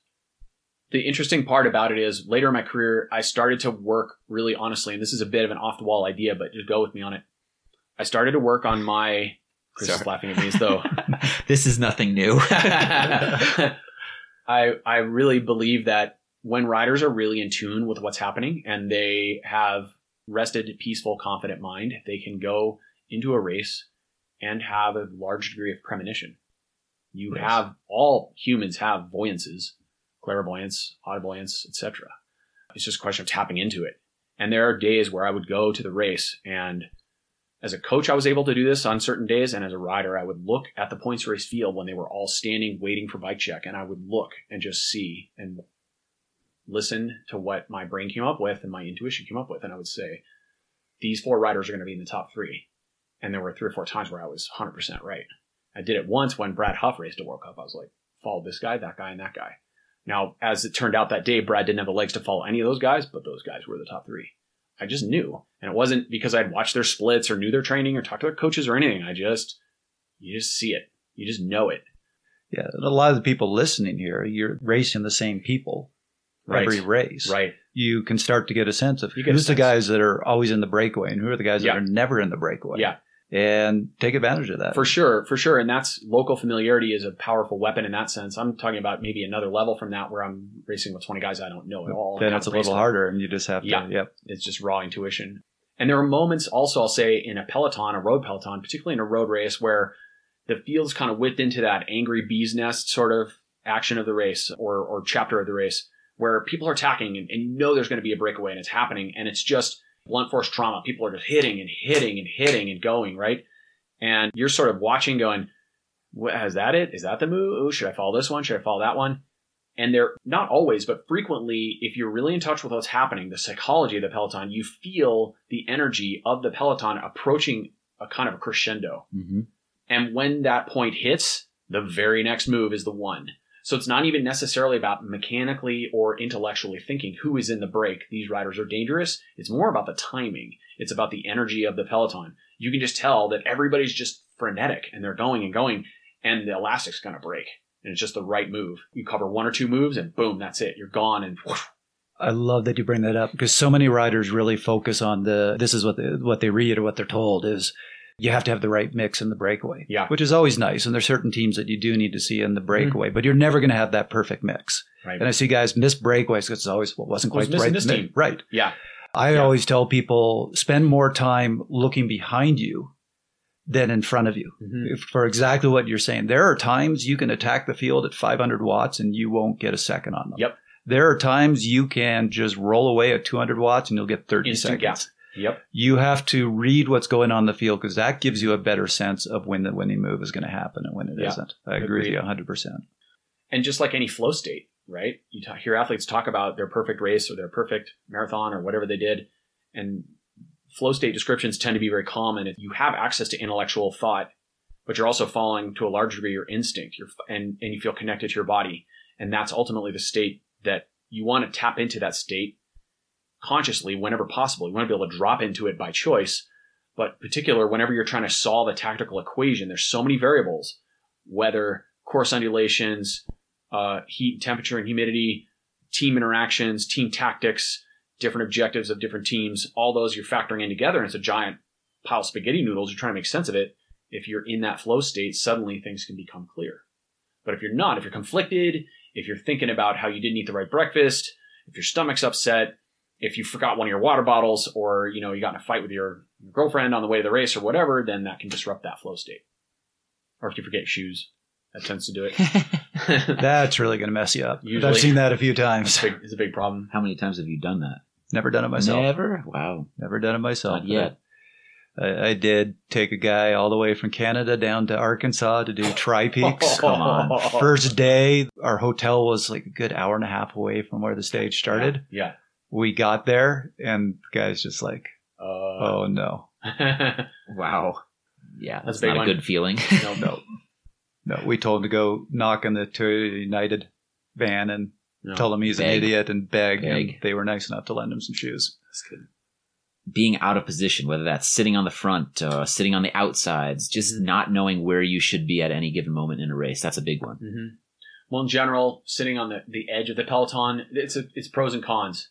The interesting part about it is later in my career, I started to work really honestly, and this is a bit of an off-the-wall idea, but just go with me on it. I started to work on my... Chris is laughing at me as though... This is nothing new. I really believe that when riders are really in tune with what's happening and they have... rested, peaceful, confident mind, they can go into a race and have a large degree of premonition. You Nice. Have all humans have voyances, clairvoyance, clairvoyance, etc. It's just a question of tapping into it. And there are days where I would go to the race, and as a coach, I was able to do this on certain days. And as a rider, I would look at the points race field when they were all standing waiting for bike check, and I would look and just see and listen to what my brain came up with and my intuition came up with. And I would say, these 4 riders are going to be in the top 3. And there were 3 or 4 times where I was 100% right. I did it once when Brad Huff raced a World Cup. I was like, follow this guy, that guy, and that guy. Now, as it turned out that day, Brad didn't have the legs to follow any of those guys, but those guys were the top 3. I just knew. And it wasn't because I'd watched their splits or knew their training or talked to their coaches or anything. You just see it. You just know it. Yeah. A lot of the people listening here, you're racing the same people. Right. Every race, right? You can start to get a sense of who's the guys that are always in the breakaway and who are the guys that are never in the breakaway. Yeah, and take advantage of that for sure. And that's local familiarity is a powerful weapon in that sense. I'm talking about maybe another level from that where I'm racing with 20 guys I don't know at all. Then it's a little harder, and you just have to. Yeah, yep. It's just raw intuition. And there are moments also, I'll say, in a peloton, a road peloton, particularly in a road race, where the field's kind of whipped into that angry bee's nest sort of action of the race or chapter of the race, where people are attacking and you know there's going to be a breakaway and it's happening and it's just blunt force trauma. People are just hitting and going, right? And you're sort of watching going, is that it? Is that the move? Ooh, should I follow this one? Should I follow that one? And they're not always, but frequently, if you're really in touch with what's happening, the psychology of the peloton, you feel the energy of the peloton approaching a kind of a crescendo. Mm-hmm. And when that point hits, the very next move is the one. So it's not even necessarily about mechanically or intellectually thinking who is in the break. These riders are dangerous. It's more about the timing. It's about the energy of the peloton. You can just tell that everybody's just frenetic and they're going and going and the elastic's going to break. And it's just the right move. You cover 1 or 2 moves and boom, that's it. You're gone. And whoosh. I love that you bring that up because so many riders really focus on this is what they read or what they're told is you have to have the right mix in the breakaway, which is always nice. And there's certain teams that you do need to see in the breakaway, but you're never going to have that perfect mix. Right. And I see guys miss breakaways because it's always wasn't quite the right this team. Right. Yeah. I always tell people, spend more time looking behind you than in front of you for exactly what you're saying. There are times you can attack the field at 500 watts and you won't get a second on them. Yep. There are times you can just roll away at 200 watts and you'll get 30 seconds. Yep. You have to read what's going on in the field because that gives you a better sense of when the winning move is going to happen and when it isn't. I agree with you 100%. And just like any flow state, right? You hear athletes talk about their perfect race or their perfect marathon or whatever they did. And flow state descriptions tend to be very common. If you have access to intellectual thought, but you're also following to a large degree your instinct, and you feel connected to your body. And that's ultimately the state that you want to tap into, that state consciously whenever possible. You want to be able to drop into it by choice, but particular whenever you're trying to solve a tactical equation, there's so many variables, weather, course undulations, heat, temperature, and humidity, team interactions, team tactics, different objectives of different teams, all those you're factoring in together. And it's a giant pile of spaghetti noodles. You're trying to make sense of it. If you're in that flow state, suddenly things can become clear. But if you're not, if you're conflicted, if you're thinking about how you didn't eat the right breakfast, if your stomach's upset, if you forgot one of your water bottles, or, you know, you got in a fight with your girlfriend on the way to the race or whatever, then that can disrupt that flow state. Or if you forget shoes, that tends to do it. That's really going to mess you up. Usually, I've seen that a few times. It's a big problem. How many times have you done that? Never done it myself. Never? Wow. Never done it myself. Not yet. I did take a guy all the way from Canada down to Arkansas to do Tri-Peaks. Come on. First day, our hotel was like a good hour and a half away from where the stage started. Yeah. We got there, and the guy's just like, oh, no. Wow. Yeah, that's not a good feeling. No. We told him to go knock on the Toyota United van and tell him he's an idiot and beg. And they were nice enough to lend him some shoes. That's good. Being out of position, whether that's sitting on the front, sitting on the outsides, just not knowing where you should be at any given moment in a race. That's a big one. Mm-hmm. Well, in general, sitting on the edge of the peloton, it's pros and cons.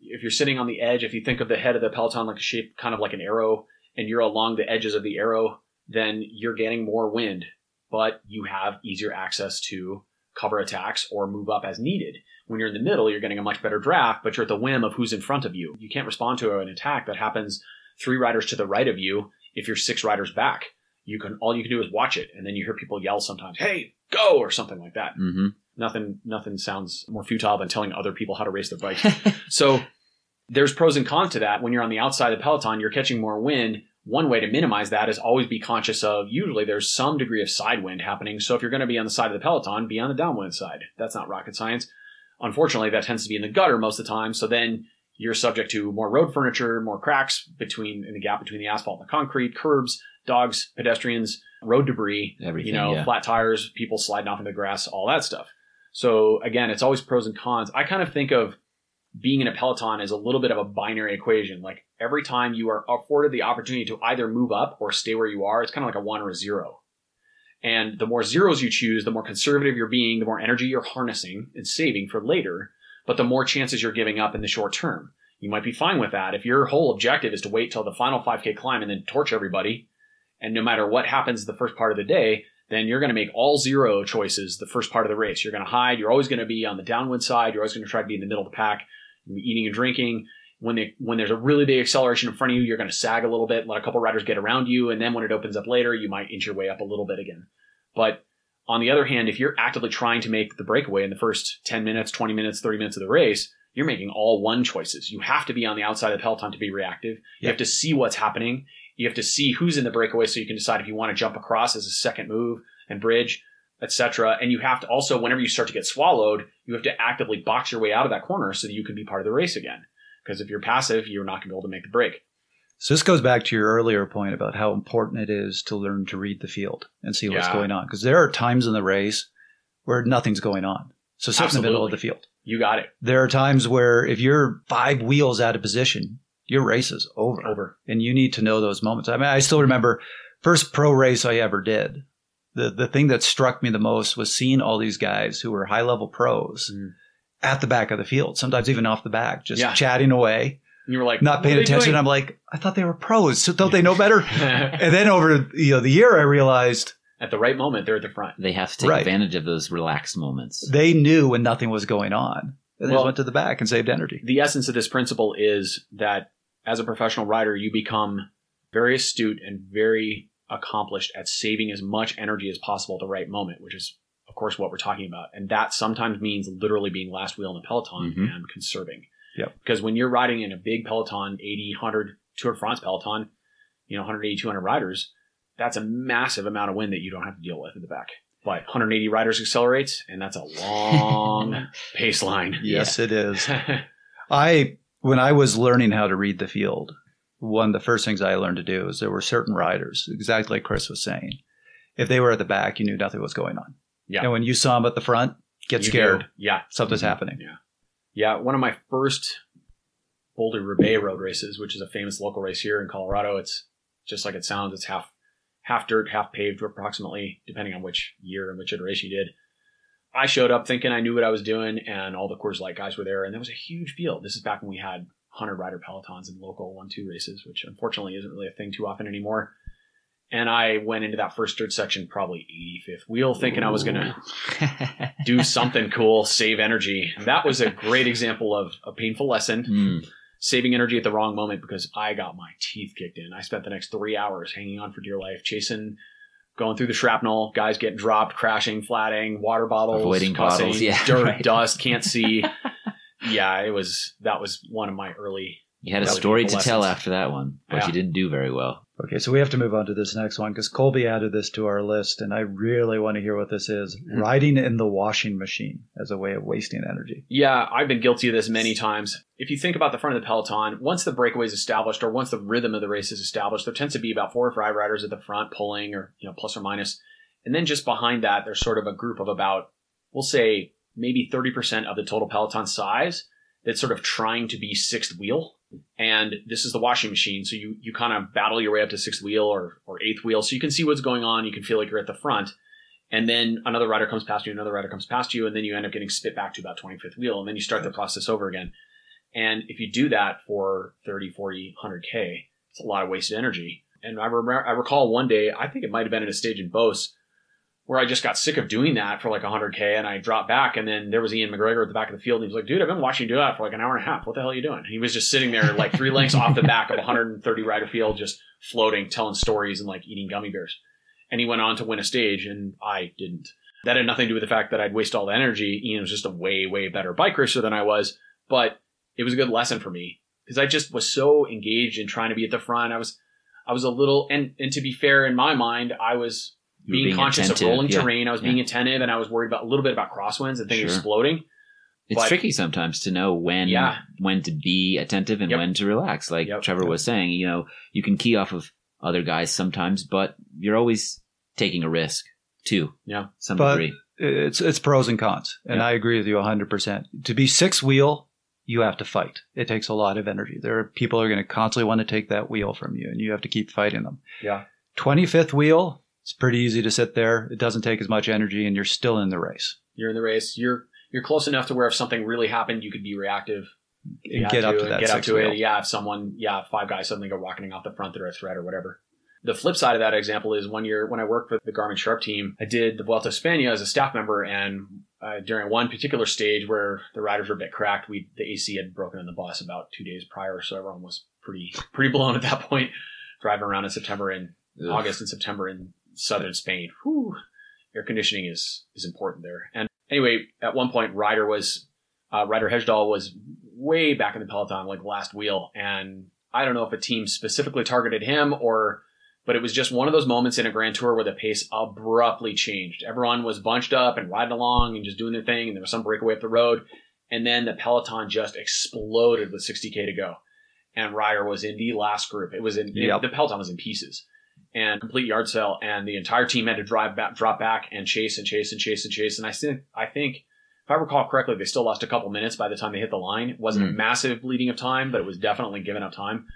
If you're sitting on the edge, if you think of the head of the peloton like a shape, kind of like an arrow, and you're along the edges of the arrow, then you're getting more wind, but you have easier access to cover attacks or move up as needed. When you're in the middle, you're getting a much better draft, but you're at the whim of who's in front of you. You can't respond to an attack that happens 3 riders to the right of you if you're 6 riders back. All you can do is watch it, and then you hear people yell sometimes, "Hey, go!" or something like that. Mm-hmm. Nothing sounds more futile than telling other people how to race their bike. So there's pros and cons to that. When you're on the outside of the peloton, you're catching more wind. One way to minimize that is always be conscious of, usually there's some degree of side wind happening. So if you're going to be on the side of the peloton, be on the downwind side. That's not rocket science. Unfortunately, that tends to be in the gutter most of the time. So then you're subject to more road furniture, more cracks in the gap between the asphalt and the concrete, curbs, dogs, pedestrians, road debris, everything, flat tires, people sliding off into the grass, all that stuff. So again, it's always pros and cons. I kind of think of being in a peloton as a little bit of a binary equation. Like every time you are afforded the opportunity to either move up or stay where you are, it's kind of like a 1 or a 0. And the more zeros you choose, the more conservative you're being, the more energy you're harnessing and saving for later, but the more chances you're giving up in the short term. You might be fine with that. If your whole objective is to wait till the final 5K climb and then torch everybody, and no matter what happens the first part of the day, then you're going to make all 0 choices the first part of the race. You're going to hide. You're always going to be on the downwind side. You're always going to try to be in the middle of the pack, eating and drinking. When there's a really big acceleration in front of you, you're going to sag a little bit, let a couple riders get around you. And then when it opens up later, you might inch your way up a little bit again. But on the other hand, if you're actively trying to make the breakaway in the first 10 minutes, 20 minutes, 30 minutes of the race, you're making all 1 choices. You have to be on the outside of the peloton to be reactive. You have to see what's happening. You have to see who's in the breakaway so you can decide if you want to jump across as a second move and bridge, etc. And you have to also, whenever you start to get swallowed, you have to actively box your way out of that corner so that you can be part of the race again. Because if you're passive, you're not going to be able to make the break. So this goes back to your earlier point about how important it is to learn to read the field and see what's going on. Because there are times in the race where nothing's going on. So sit in the middle of the field. You got it. There are times where if you're 5 wheels out of position, your race is over. And you need to know those moments. I mean, I still remember first pro race I ever did. The thing that struck me the most was seeing all these guys who were high-level pros at the back of the field, sometimes even off the back, just chatting away. And you were like, not paying attention. I'm like, I thought they were pros. So don't they know better? And then over the year, I realized at the right moment, they're at the front. They have to take advantage of those relaxed moments. They knew when nothing was going on. And they just went to the back and saved energy. The essence of this principle is that as a professional rider, you become very astute and very accomplished at saving as much energy as possible at the right moment, which is, of course, what we're talking about. And that sometimes means literally being last wheel in the peloton and conserving. Yep. Because when you're riding in a big peloton, 80, 100 Tour de France peloton, 180, 200 riders, that's a massive amount of wind that you don't have to deal with in the back. But 180 riders accelerates, and that's a long pace line. Yes, it is. When I was learning how to read the field, one of the first things I learned to do is there were certain riders, exactly like Chris was saying. If they were at the back, you knew nothing was going on. Yeah. And when you saw them at the front, you scared. Knew. Yeah. Something's happening. Yeah. Yeah. One of my first Boulder Roubaix road races, which is a famous local race here in Colorado. It's just like it sounds. It's half dirt, half paved, approximately, depending on which year and which iteration you did. I showed up thinking I knew what I was doing, and all the Coors Light guys were there, and there was a huge field. This is back when we had 100 rider pelotons and local 1-2 races, which unfortunately isn't really a thing too often anymore. And I went into that first dirt section, probably 85th wheel, thinking I was going to do something cool, save energy. That was a great example of a painful lesson, saving energy at the wrong moment, because I got my teeth kicked in. I spent the next 3 hours hanging on for dear life, chasing, going through the shrapnel, guys getting dropped, crashing, flatting, water bottles, avoiding cussing, bottles, dirt, dust, can't see. That was one of my early. You had a story to tell after that one, but you didn't do very well. Okay, so we have to move on to this next one because Colby added this to our list, and I really want to hear what this is. Riding in the washing machine as a way of wasting energy. Yeah, I've been guilty of this many times. If you think about the front of the peloton, once the breakaway is established or once the rhythm of the race is established, there tends to be about 4 or 5 riders at the front pulling or plus or minus. And then just behind that, there's sort of a group of about, we'll say, maybe 30% of the total peloton size that's sort of trying to be sixth wheel. And this is the washing machine. So you kind of battle your way up to sixth wheel or eighth wheel. So you can see what's going on. You can feel like you're at the front. And then another rider comes past you, And then you end up getting spit back to about 25th wheel. And then you start the process over again. And if you do that for 30, 40, 100K, it's a lot of wasted energy. And I recall one day, I think it might have been at a stage in Beauce, where I just got sick of doing that for like 100K and I dropped back. And then there was Ian McGregor at the back of the field. And he was like, dude, I've been watching you do that for like an hour and a half. What the hell are you doing? And he was just sitting there like 3 lengths off the back of 130 rider field, just floating, telling stories and like eating gummy bears. And he went on to win a stage and I didn't. That had nothing to do with the fact that I'd waste all the energy. Ian was just a way, way better bike racer than I was. But it was a good lesson for me because I just was so engaged in trying to be at the front. I was a little, and to be fair, in my mind, I was being conscious attentive of rolling terrain. I was being attentive and I was worried about a little bit about crosswinds and things exploding. It's tricky sometimes to know when to be attentive and when to relax. Like Trevor was saying, you can key off of other guys sometimes, but you're always taking a risk too. Yeah. Some degree. It's pros and cons. And I agree with you 100%. To be sixth wheel, you have to fight. It takes a lot of energy. There are people who are going to constantly want to take that wheel from you and you have to keep fighting them. Yeah. 25th wheel. It's pretty easy to sit there. It doesn't take as much energy and you're still in the race. You're in the race. You're close enough to where if something really happened, you could be reactive. And get up to that. Get up to it. Yeah. If someone, 5 guys suddenly go rocketing off the front that are a threat or whatever. The flip side of that example is one year when I worked for the Garmin Sharp team, I did the Vuelta a España as a staff member. And during one particular stage where the riders were a bit cracked, the AC had broken in the bus about 2 days prior. So everyone was pretty blown at that point, driving around in September and August and September in Southern Spain. Whew. Air conditioning is important there. And anyway, at one point, Ryder Hesjedal was way back in the peloton, like last wheel. And I don't know if a team specifically targeted him but it was just one of those moments in a Grand Tour where the pace abruptly changed. Everyone was bunched up and riding along and just doing their thing. And there was some breakaway up the road. And then the peloton just exploded with 60K to go. And Ryder was in the last group. The peloton was in pieces. And complete yard sale, and the entire team had to drop back, and chase and chase and chase and chase. And I think, if I recall correctly, they still lost a couple minutes by the time they hit the line. It wasn't a massive bleeding of time, but it was definitely giving up time.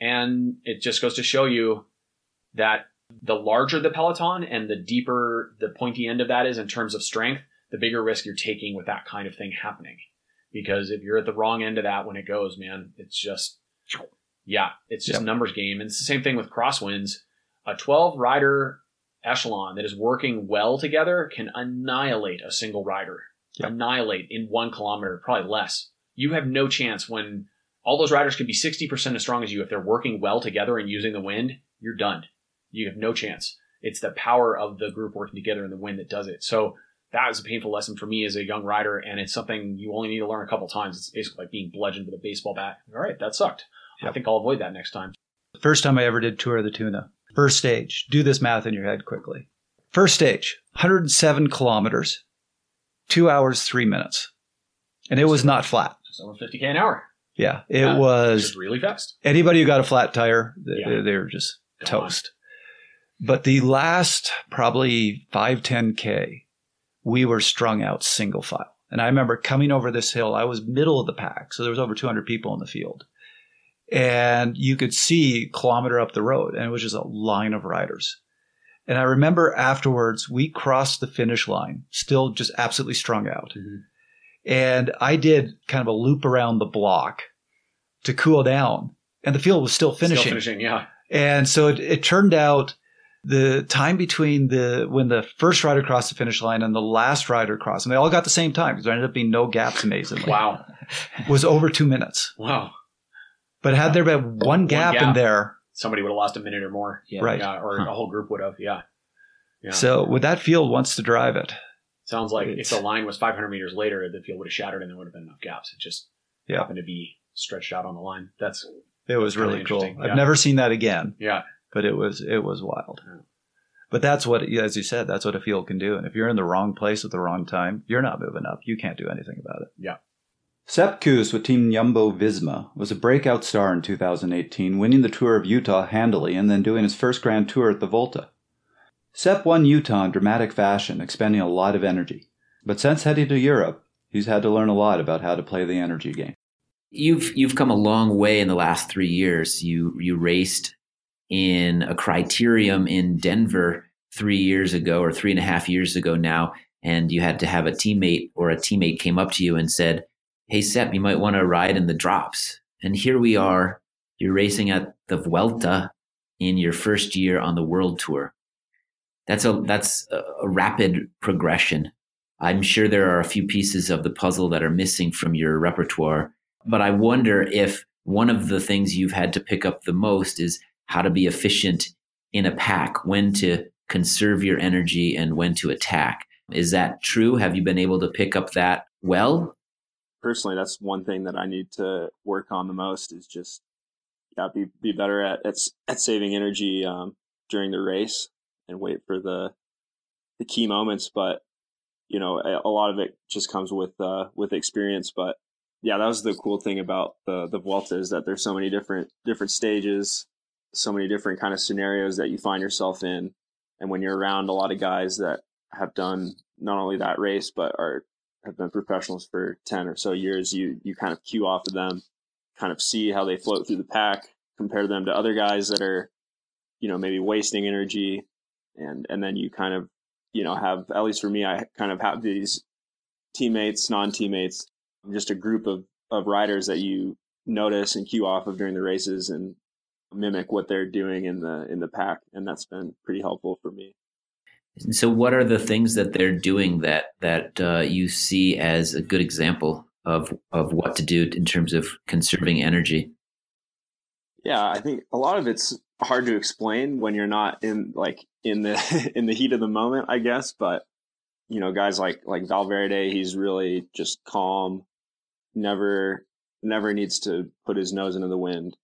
And it just goes to show you that the larger the peloton and the deeper the pointy end of that is in terms of strength, the bigger risk you're taking with that kind of thing happening. Because if you're at the wrong end of that when it goes, man, it's just numbers game. And it's the same thing with crosswinds. A 12-rider echelon that is working well together can annihilate a single rider. Yep. Annihilate in 1 kilometer, probably less. You have no chance when all those riders can be 60% as strong as you. If they're working well together and using the wind, you're done. You have no chance. It's the power of the group working together and the wind that does it. So that was a painful lesson for me as a young rider, and it's something you only need to learn a couple times. It's basically like being bludgeoned with a baseball bat. All right, that sucked. Yep. I think I'll avoid that next time. The first time I ever did Tour of the Tuna, first stage, do this math in your head quickly. First stage, 107 kilometers, 2 hours, 3 minutes. And it was not flat. Just over 50K an hour. Yeah, it was really fast. Anybody who got a flat tire, they were just toast. But the last probably 5, 10K, we were strung out single file. And I remember coming over this hill. I was middle of the pack. So there was over 200 people in the field. And you could see a kilometer up the road. And it was just a line of riders. And I remember afterwards, we crossed the finish line, still just absolutely strung out. Mm-hmm. And I did kind of a loop around the block to cool down. And the field was still finishing. And so it turned out the time between when the first rider crossed the finish line and the last rider crossed, and they all got the same time because there ended up being no gaps, amazingly. Wow. Was over 2 minutes. Wow. But had there been one gap in there, somebody would have lost a minute or more. Yeah, right. Or a whole group would have. Yeah. So with that field wants to drive it. Sounds like if the line was 500 meters later, the field would have shattered and there would have been enough gaps. It just happened to be stretched out on the line. It was really cool. Yeah. I've never seen that again. Yeah. But it was wild. Yeah. But that's what, as you said, that's what a field can do. And if you're in the wrong place at the wrong time, you're not moving up. You can't do anything about it. Yeah. Sepp Kuss with Team Jumbo-Visma was a breakout star in 2018, winning the Tour of Utah handily and then doing his first Grand Tour at the Volta. Sepp won Utah in dramatic fashion, expending a lot of energy. But since heading to Europe, he's had to learn a lot about how to play the energy game. You've come a long way in the last 3 years. You raced in a criterium in Denver 3 years ago, or 3.5 years ago now, and you had to have a teammate came up to you and said, "Hey, Sepp, you might want to ride in the drops." And here we are, you're racing at the Vuelta in your first year on the World Tour. That's a rapid progression. I'm sure there are a few pieces of the puzzle that are missing from your repertoire, but I wonder if one of the things you've had to pick up the most is how to be efficient in a pack, when to conserve your energy and when to attack. Is that true? Have you been able to pick up that well? Personally, that's one thing that I need to work on the most is just be better at saving energy during the race and wait for the key moments. But you know, a lot of it just comes with experience. But yeah, that was the cool thing about the Vuelta is that there's so many different stages, so many different kind of scenarios that you find yourself in. And when you're around a lot of guys that have done not only that race but have been professionals for 10 or so years, you kind of cue off of them, kind of see how they float through the pack, compare them to other guys that are, you know, maybe wasting energy. And then you kind of, you know, have, at least for me, I kind of have these teammates, non-teammates, just a group of riders that you notice and cue off of during the races and mimic what they're doing in the pack. And that's been pretty helpful for me. So what are the things that they're doing that you see as a good example of what to do in terms of conserving energy? Yeah, I think a lot of it's hard to explain when you're not in the heat of the moment, I guess. But, you know, guys like Valverde, he's really just calm, never needs to put his nose into the wind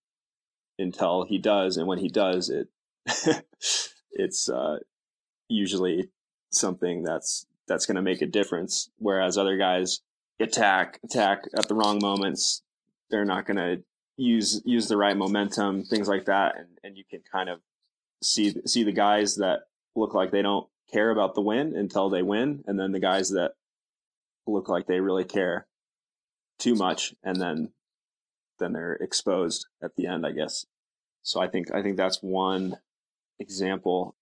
until he does. And when he does, it's usually something that's going to make a difference. Whereas other guys attack at the wrong moments. They're not going to use the right momentum, things like that. And you can kind of see the guys that look like they don't care about the win until they win. And then the guys that look like they really care too much. And then they're exposed at the end, I guess. So I think that's one example.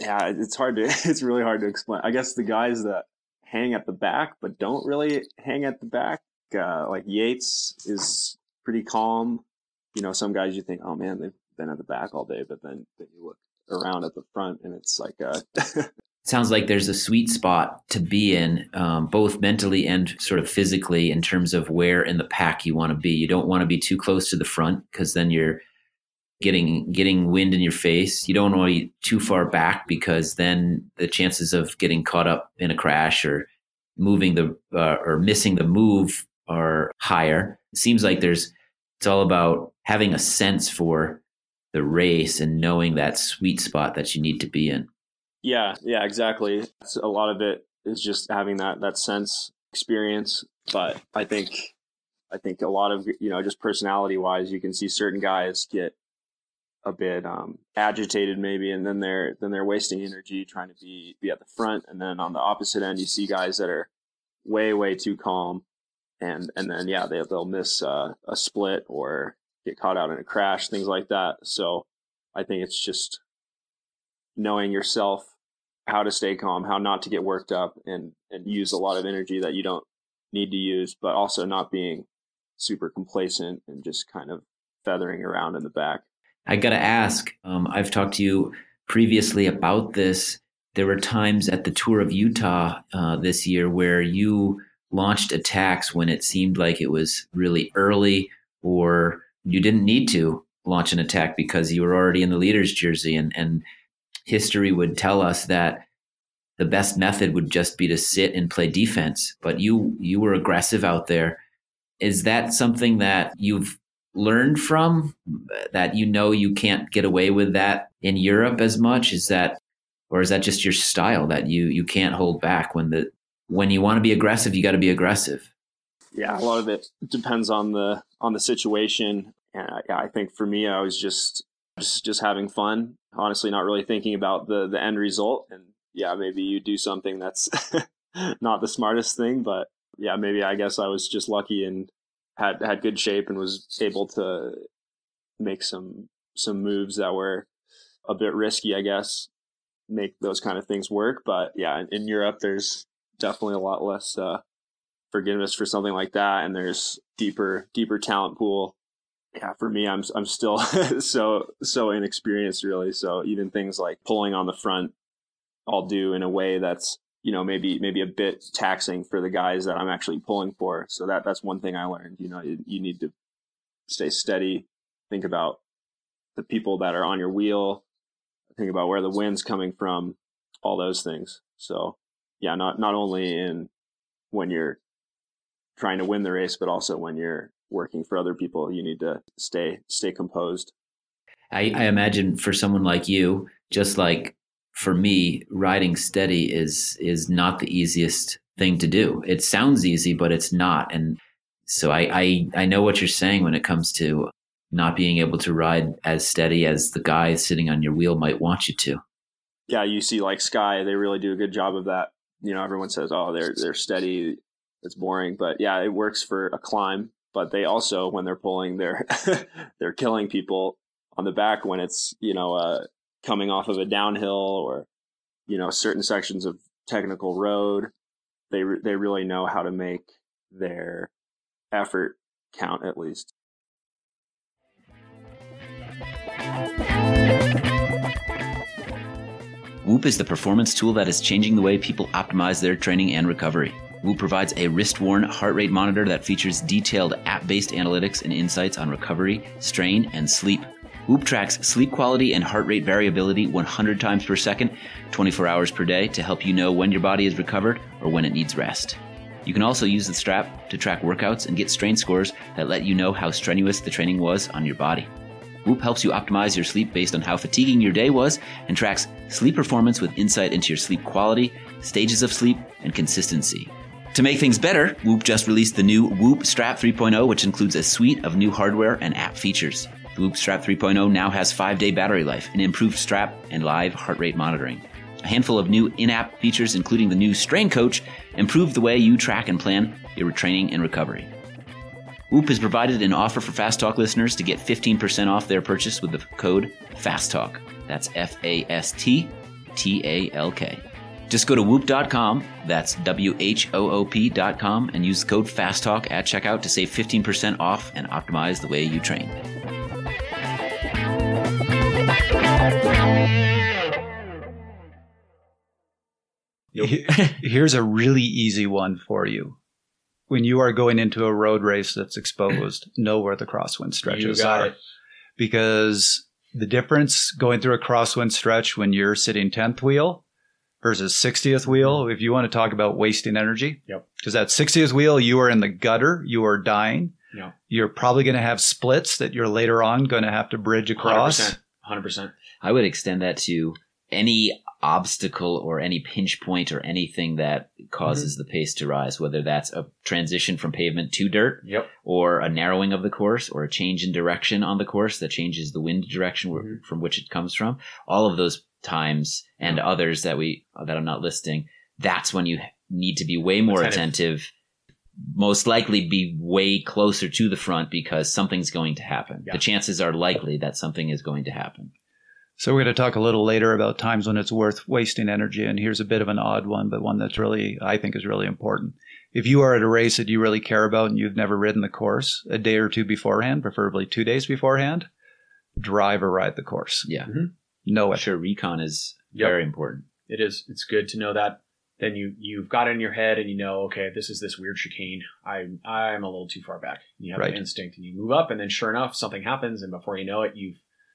Yeah, it's really hard to explain. I guess the guys that hang at the back, but don't really hang at the back, like Yates is pretty calm. You know, some guys you think, oh man, they've been at the back all day, but then you look around at the front and it's like sounds like there's a sweet spot to be in, both mentally and sort of physically, in terms of where in the pack you want to be. You don't want to be too close to the front because then you're getting wind in your face. You don't want to be too far back because then the chances of getting caught up in a crash or moving the or missing the move are higher. It seems like it's all about having a sense for the race and knowing that sweet spot that you need to be in. Yeah, exactly. So a lot of it is just having that sense experience. But I think a lot of, just personality wise, you can see certain guys get a bit agitated maybe, and then they're wasting energy trying to be at the front, and then on the opposite end you see guys that are way, way too calm, and then they'll miss a split or get caught out in a crash, things like that. So I think it's just knowing yourself, how to stay calm, how not to get worked up and use a lot of energy that you don't need to use, but also not being super complacent and just kind of feathering around in the back. I got to ask, I've talked to you previously about this. There were times at the Tour of Utah this year where you launched attacks when it seemed like it was really early, or you didn't need to launch an attack because you were already in the leader's jersey. And history would tell us that the best method would just be to sit and play defense. But you were aggressive out there. Is that something that you've learned from, that you can't get away with that in Europe as much? Is that just your style that you can't hold back when you want to be aggressive? You got to be aggressive. Yeah, a lot of it depends on the situation, and I think for me, I was just having fun, honestly, not really thinking about the end result. And maybe you do something that's not the smartest thing, but maybe I guess I was just lucky and had good shape and was able to make some moves that were a bit risky, I guess, make those kind of things work. But in Europe, there's definitely a lot less forgiveness for something like that. And there's deeper talent pool. Yeah. For me, I'm still so inexperienced really. So even things like pulling on the front, I'll do in a way that's, maybe a bit taxing for the guys that I'm actually pulling for. So that's one thing I learned. You need to stay steady, think about the people that are on your wheel, think about where the wind's coming from, all those things. So not only in when you're trying to win the race, but also when you're working for other people, you need to stay composed. I imagine for someone like you, just like for me, riding steady is not the easiest thing to do. It sounds easy, but it's not. And so I know what you're saying when it comes to not being able to ride as steady as the guy sitting on your wheel might want you to. Yeah, you see like Sky, they really do a good job of that. Everyone says, oh, they're steady, it's boring. But it works for a climb. But they also, when they're pulling, they're killing people on the back when it's, coming off of a downhill or, certain sections of technical road. They really know how to make their effort count, at least. Whoop is the performance tool that is changing the way people optimize their training and recovery. Whoop provides a wrist-worn heart rate monitor that features detailed app-based analytics and insights on recovery, strain, and sleep. Whoop tracks sleep quality and heart rate variability 100 times per second, 24 hours per day, to help you know when your body is recovered or when it needs rest. You can also use the strap to track workouts and get strain scores that let you know how strenuous the training was on your body. Whoop helps you optimize your sleep based on how fatiguing your day was and tracks sleep performance with insight into your sleep quality, stages of sleep, and consistency. To make things better, Whoop just released the new Whoop Strap 3.0, which includes a suite of new hardware and app features. The Whoop Strap 3.0 now has 5-day battery life, an improved strap, and live heart rate monitoring. A handful of new in-app features, including the new Strain Coach, improve the way you track and plan your training and recovery. Whoop has provided an offer for Fast Talk listeners to get 15% off their purchase with the code FASTTALK. That's FASTTALK. Just go to whoop.com, that's WHOOP.com, and use the code FASTTALK at checkout to save 15% off and optimize the way you train. Here's a really easy one for you. When you are going into a road race that's exposed, know where the crosswind stretches are. Because the difference going through a crosswind stretch when you're sitting 10th wheel versus 60th wheel, if you want to talk about wasting energy. Yep. Because that 60th wheel, you are in the gutter. You are dying. Yep. You're probably going to have splits that you're later on going to have to bridge across. 100%. I would extend that to any obstacle or any pinch point or anything that causes the pace to rise, whether that's a transition from pavement to dirt, or a narrowing of the course, or a change in direction on the course that changes the wind direction from which it comes from. All of those times and others that that I'm not listing, that's when you need to be way more attentive, most likely be way closer to the front, because something's going to happen. The chances are likely that something is going to happen. So we're going to talk a little later about times when it's worth wasting energy, and here's a bit of an odd one, but one that's really, I think, is really important. If you are at a race that you really care about and you've never ridden the course, a day or two beforehand, preferably 2 days beforehand, drive or ride the course. Yeah. Know it. Sure, recon is very important. It is. It's good to know that. Then you've got it in your head and you know, okay, this is this weird chicane. I'm a little too far back. You have an instinct and you move up, and then sure enough, something happens, and before you know it,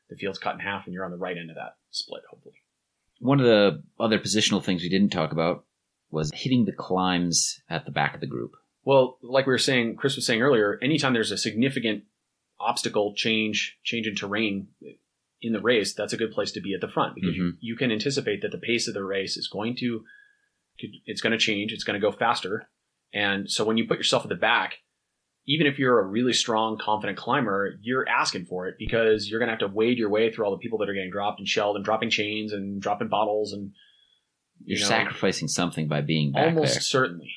the field's cut in half and you're on the right end of that split, hopefully. One of the other positional things we didn't talk about was hitting the climbs at the back of the group. Well, like we were saying, Chris was saying earlier, anytime there's a significant obstacle change in terrain in the race, that's a good place to be at the front, because you can anticipate that the pace of the race is going to, it's going to change. It's going to go faster. And so when you put yourself at the back, even if you're a really strong, confident climber, you're asking for it, because you're going to have to wade your way through all the people that are getting dropped and shelled and dropping chains and dropping bottles. And you're sacrificing something by being back almost there. Certainly.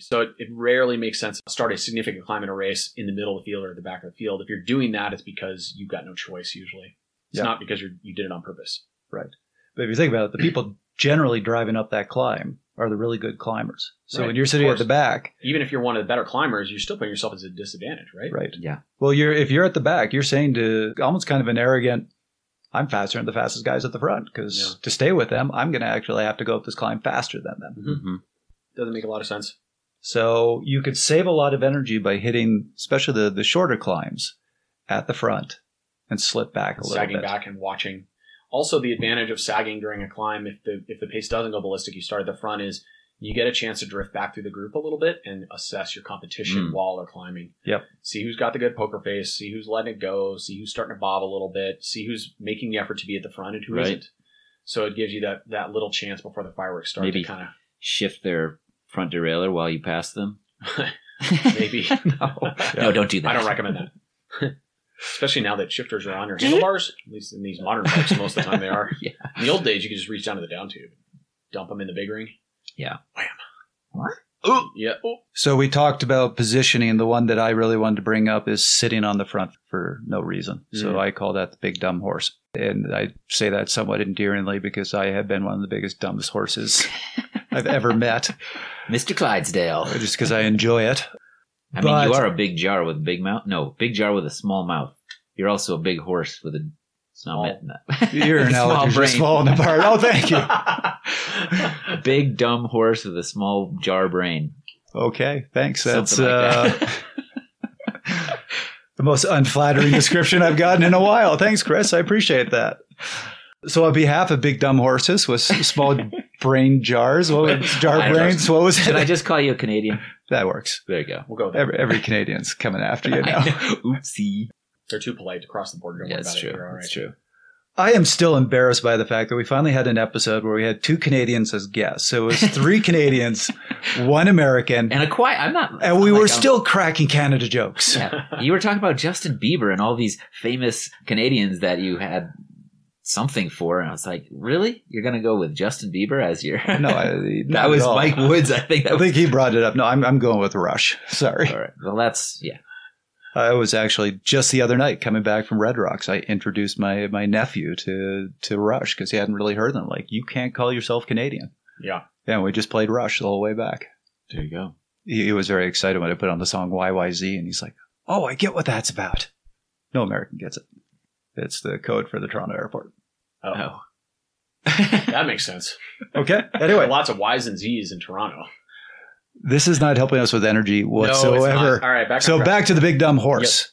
So it rarely makes sense to start a significant climb in a race in the middle of the field or at the back of the field. If you're doing that, it's because you've got no choice usually. It's not because you did it on purpose. Right. But if you think about it, the people generally driving up that climb are the really good climbers. So when you're sitting at the back, even if you're one of the better climbers, you're still putting yourself at a disadvantage, right? Right. Yeah. Well, if you're at the back, you're saying to almost kind of an arrogant, I'm faster than the fastest guys at the front, because to stay with them, I'm going to actually have to go up this climb faster than them. Doesn't make a lot of sense. So you could save a lot of energy by hitting, especially the shorter climbs, at the front and slip back a little bit. Sagging back and watching. Also, the advantage of sagging during a climb, if the pace doesn't go ballistic, you start at the front, is you get a chance to drift back through the group a little bit and assess your competition while they're climbing. Yep. See who's got the good poker face, see who's letting it go, see who's starting to bob a little bit, see who's making the effort to be at the front and who isn't. So it gives you that little chance before the fireworks start. Maybe to kind of shift their front derailleur while you pass them. Maybe. No, don't do that. I don't recommend that. Especially now that shifters are on your handlebars, at least in these modern bikes, most of the time they are. Yeah. In the old days, you could just reach down to the down tube, dump them in the big ring. Yeah. Wham. What? Ooh. Yeah. Ooh. So we talked about positioning. The one that I really wanted to bring up is sitting on the front for no reason. Mm. So I call that the big dumb horse. And I say that somewhat endearingly because I have been one of the biggest dumbest horses I've ever met. Mr. Clydesdale. Just because I enjoy it. I mean, you are a big jar with a big mouth. No, big jar with a small mouth. You're also a big horse with a small mouth. Your analogies are falling apart. Oh, thank you. Big dumb horse with a small jar brain. Okay, thanks. That's that. The most unflattering description I've gotten in a while. Thanks, Chris. I appreciate that. So on behalf of big dumb horses with small brain jars, what was it? Should I just call you a Canadian? That works. There you go. We'll go with that. Every Canadian's coming after you now. Oopsie. They're too polite to cross the border. Don't worry about it. All right. That's true. I am still embarrassed by the fact that we finally had an episode where we had two Canadians as guests. So it was three Canadians, one American. And a quiet, I'm not. And we were still cracking Canada jokes. Yeah. You were talking about Justin Bieber and all these famous Canadians that you had something for, and I was like, really? You're going to go with Justin Bieber as your... No, that was Mike Woods, I think. I think he brought it up. No, I'm going with Rush. Sorry. All right. Well, that's... Yeah. I was actually just the other night coming back from Red Rocks. I introduced my nephew to Rush because he hadn't really heard them. Like, you can't call yourself Canadian. Yeah. And we just played Rush the whole way back. There you go. He was very excited when I put on the song YYZ, and he's like, oh, I get what that's about. No American gets it. It's the code for the Toronto airport. Oh. That makes sense. Okay. Anyway. Lots of Y's and Z's in Toronto. This is not helping us with energy whatsoever. No, it's not. All right, back to the big dumb horse.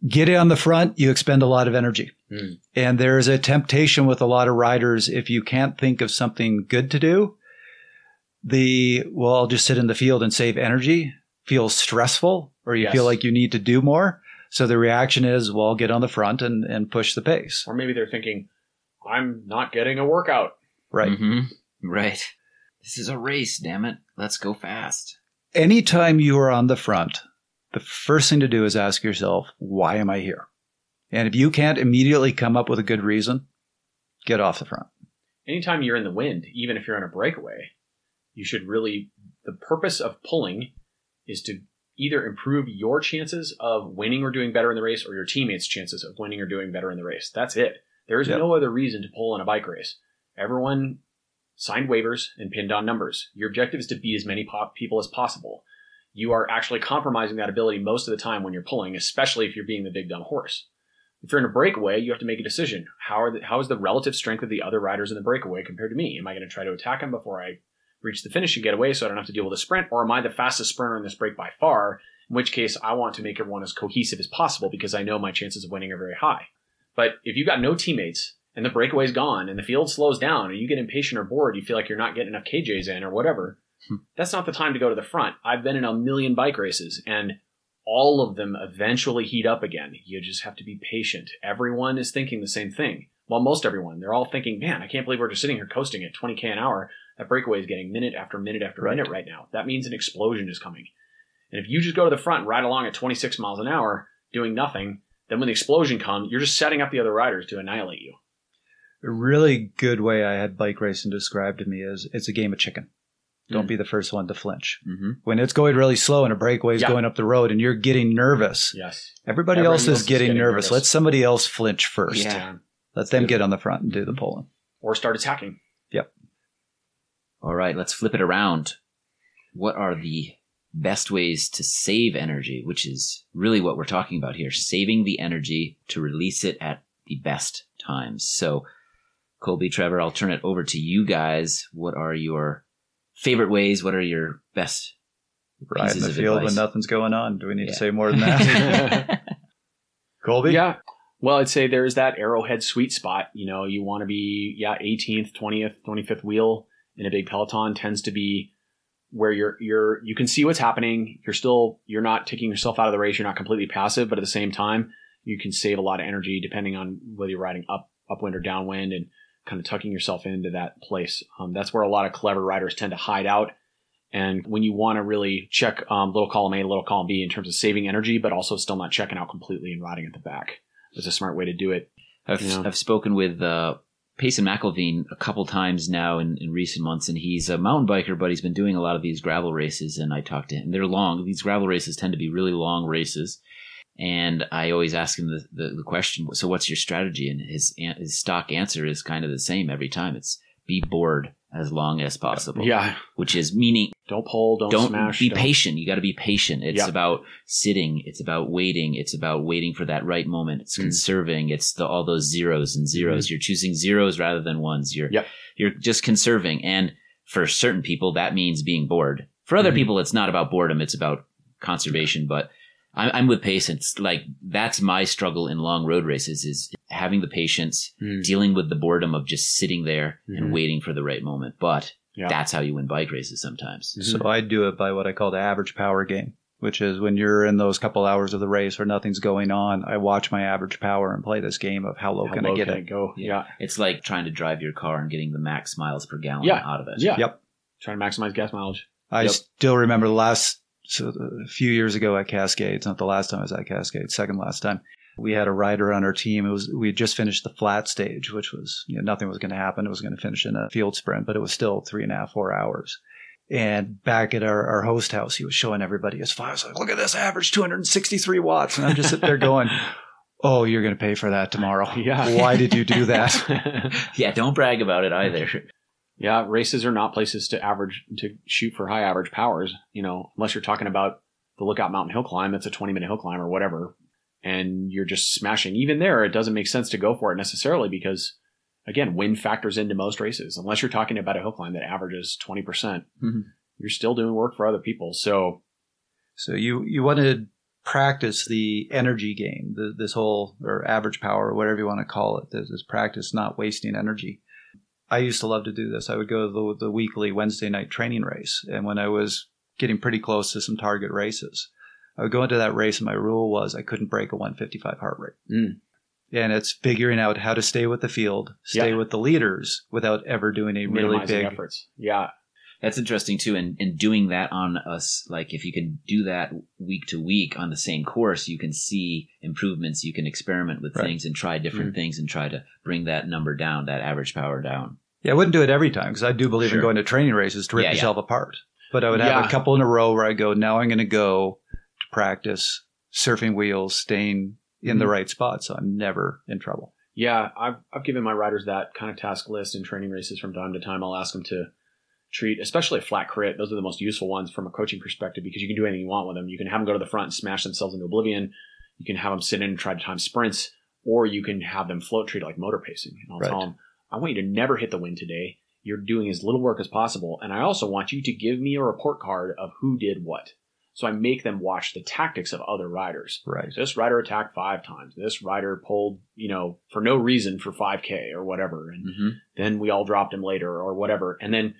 Yep. get it on the front, you expend a lot of energy. Mm. And there is a temptation with a lot of riders, if you can't think of something good to do, I'll just sit in the field and save energy feels stressful, or you feel like you need to do more. So the reaction is, well, I'll get on the front and push the pace. Or maybe they're thinking, I'm not getting a workout. Right. Mm-hmm. Right. This is a race, damn it. Let's go fast. Anytime you are on the front, the first thing to do is ask yourself, why am I here? And if you can't immediately come up with a good reason, get off the front. Anytime you're in the wind, even if you're on a breakaway, you should really, the purpose of pulling is to either improve your chances of winning or doing better in the race, or your teammates' chances of winning or doing better in the race. That's it. There is no other reason to pull in a bike race. Everyone signed waivers and pinned on numbers. Your objective is to beat as many people as possible. You are actually compromising that ability most of the time when you're pulling, especially if you're being the big dumb horse. If you're in a breakaway, you have to make a decision. How is the relative strength of the other riders in the breakaway compared to me? Am I going to try to attack them before I reach the finish and get away so I don't have to deal with a sprint? Or am I the fastest sprinter in this break by far? In which case, I want to make everyone as cohesive as possible because I know my chances of winning are very high. But if you've got no teammates and the breakaway's gone and the field slows down and you get impatient or bored, you feel like you're not getting enough KJs in or whatever, that's not the time to go to the front. I've been in a million bike races and all of them eventually heat up again. You just have to be patient. Everyone is thinking the same thing. Well, most everyone. They're all thinking, man, I can't believe we're just sitting here coasting at 20K an hour. That breakaway is getting minute after minute after minute right now. That means an explosion is coming. And if you just go to the front and ride along at 26 miles an hour doing nothing, then when the explosion comes, you're just setting up the other riders to annihilate you. A really good way I had bike racing described to me is it's a game of chicken. Don't be the first one to flinch. Mm-hmm. When it's going really slow and a breakaway is going up the road and you're getting nervous. Yes. Everybody else is getting nervous. Let somebody else flinch first. Yeah. Let them get on the front and do the pulling. Or start attacking. Yep. All right, let's flip it around. What are the best ways to save energy, which is really what we're talking about here, saving the energy to release it at the best times. So, Colby, Trevor, I'll turn it over to you guys. What are your favorite ways? What are your best pieces of advice? Ride in the field when nothing's going on. Do we need to say more than that? Colby? Yeah. Well, I'd say there's that arrowhead sweet spot. You know, you want to be 18th, 20th, 25th wheel in a big peloton tends to be where you can see what's happening. You're not taking yourself out of the race. You're not completely passive, but at the same time, you can save a lot of energy depending on whether you're riding upwind or downwind and kind of tucking yourself into that place. That's where a lot of clever riders tend to hide out. And when you want to really check little column A, little column B in terms of saving energy, but also still not checking out completely and riding at the back, that's a smart way to do it. I've spoken with Payson McElveen a couple times now in recent months, and he's a mountain biker, but he's been doing a lot of these gravel races, and I talked to him. They're long. These gravel races tend to be really long races, and I always ask him the question, so what's your strategy? And his stock answer is kind of the same every time. It's be bored as long as possible. Yeah. Which is meaning don't pull, don't smash. Be patient. You got to be patient. It's about sitting. It's about waiting. It's about waiting for that right moment. It's conserving. It's all those zeros and zeros. You're choosing zeros rather than ones. You're just conserving. And for certain people, that means being bored. For other people, it's not about boredom. It's about conservation. But I'm with patience. Like that's my struggle in long road races is having the patience, dealing with the boredom of just sitting there and waiting for the right moment. But that's how you win bike races sometimes. So I do it by what I call the average power game, which is when you're in those couple hours of the race where nothing's going on, I watch my average power and play this game of how low can I go? Yeah. It's like trying to drive your car and getting the max miles per gallon out of it. Yeah. Yep. Trying to maximize gas mileage. I still remember a few years ago at Cascades, not the last time I was at Cascades, second last time, we had a rider on our team. We had just finished the flat stage, which was nothing was going to happen. It was going to finish in a field sprint, but it was still 3.5, 4 hours. And back at our host house, he was showing everybody his files. Like, look at this average 263 watts. And I'm just sitting there going, oh, you're going to pay for that tomorrow. Yeah. Why did you do that? Don't brag about it either. Yeah, races are not places to shoot for high average powers, unless you're talking about the Lookout Mountain hill climb. It's a 20-minute hill climb or whatever, and you're just smashing. Even there, it doesn't make sense to go for it necessarily because, again, wind factors into most races. Unless you're talking about a hill climb that averages 20%, you're still doing work for other people. So you want to practice the energy game, this whole, or average power, or whatever you want to call it. This practice not wasting energy. I used to love to do this. I would go to the weekly Wednesday night training race. And when I was getting pretty close to some target races, I would go into that race, and my rule was I couldn't break a 155 heart rate. Mm. And it's figuring out how to stay with the field, stay with the leaders without ever doing a really big efforts. Yeah. That's interesting too. And doing that on us, like if you can do that week to week on the same course, you can see improvements. You can experiment with things and try different things and try to bring that number down, that average power down. Yeah. I wouldn't do it every time, because I do believe in going to training races to rip yourself apart. But I would have a couple in a row where I go, now I'm going to go to practice surfing wheels, staying in the right spot, so I'm never in trouble. Yeah. I've given my riders that kind of task list in training races from time to time. I'll ask them to treat, especially a flat crit. Those are the most useful ones from a coaching perspective, because you can do anything you want with them. You can have them go to the front and smash themselves into oblivion. You can have them sit in and try to time sprints, or you can have them float, treat it like motor pacing. And I'll tell them, I want you to never hit the wind today. You're doing as little work as possible. And I also want you to give me a report card of who did what. So I make them watch the tactics of other riders. Right. So this rider attacked 5 times. This rider pulled, for no reason for 5K or whatever. And then we all dropped him later or whatever. And then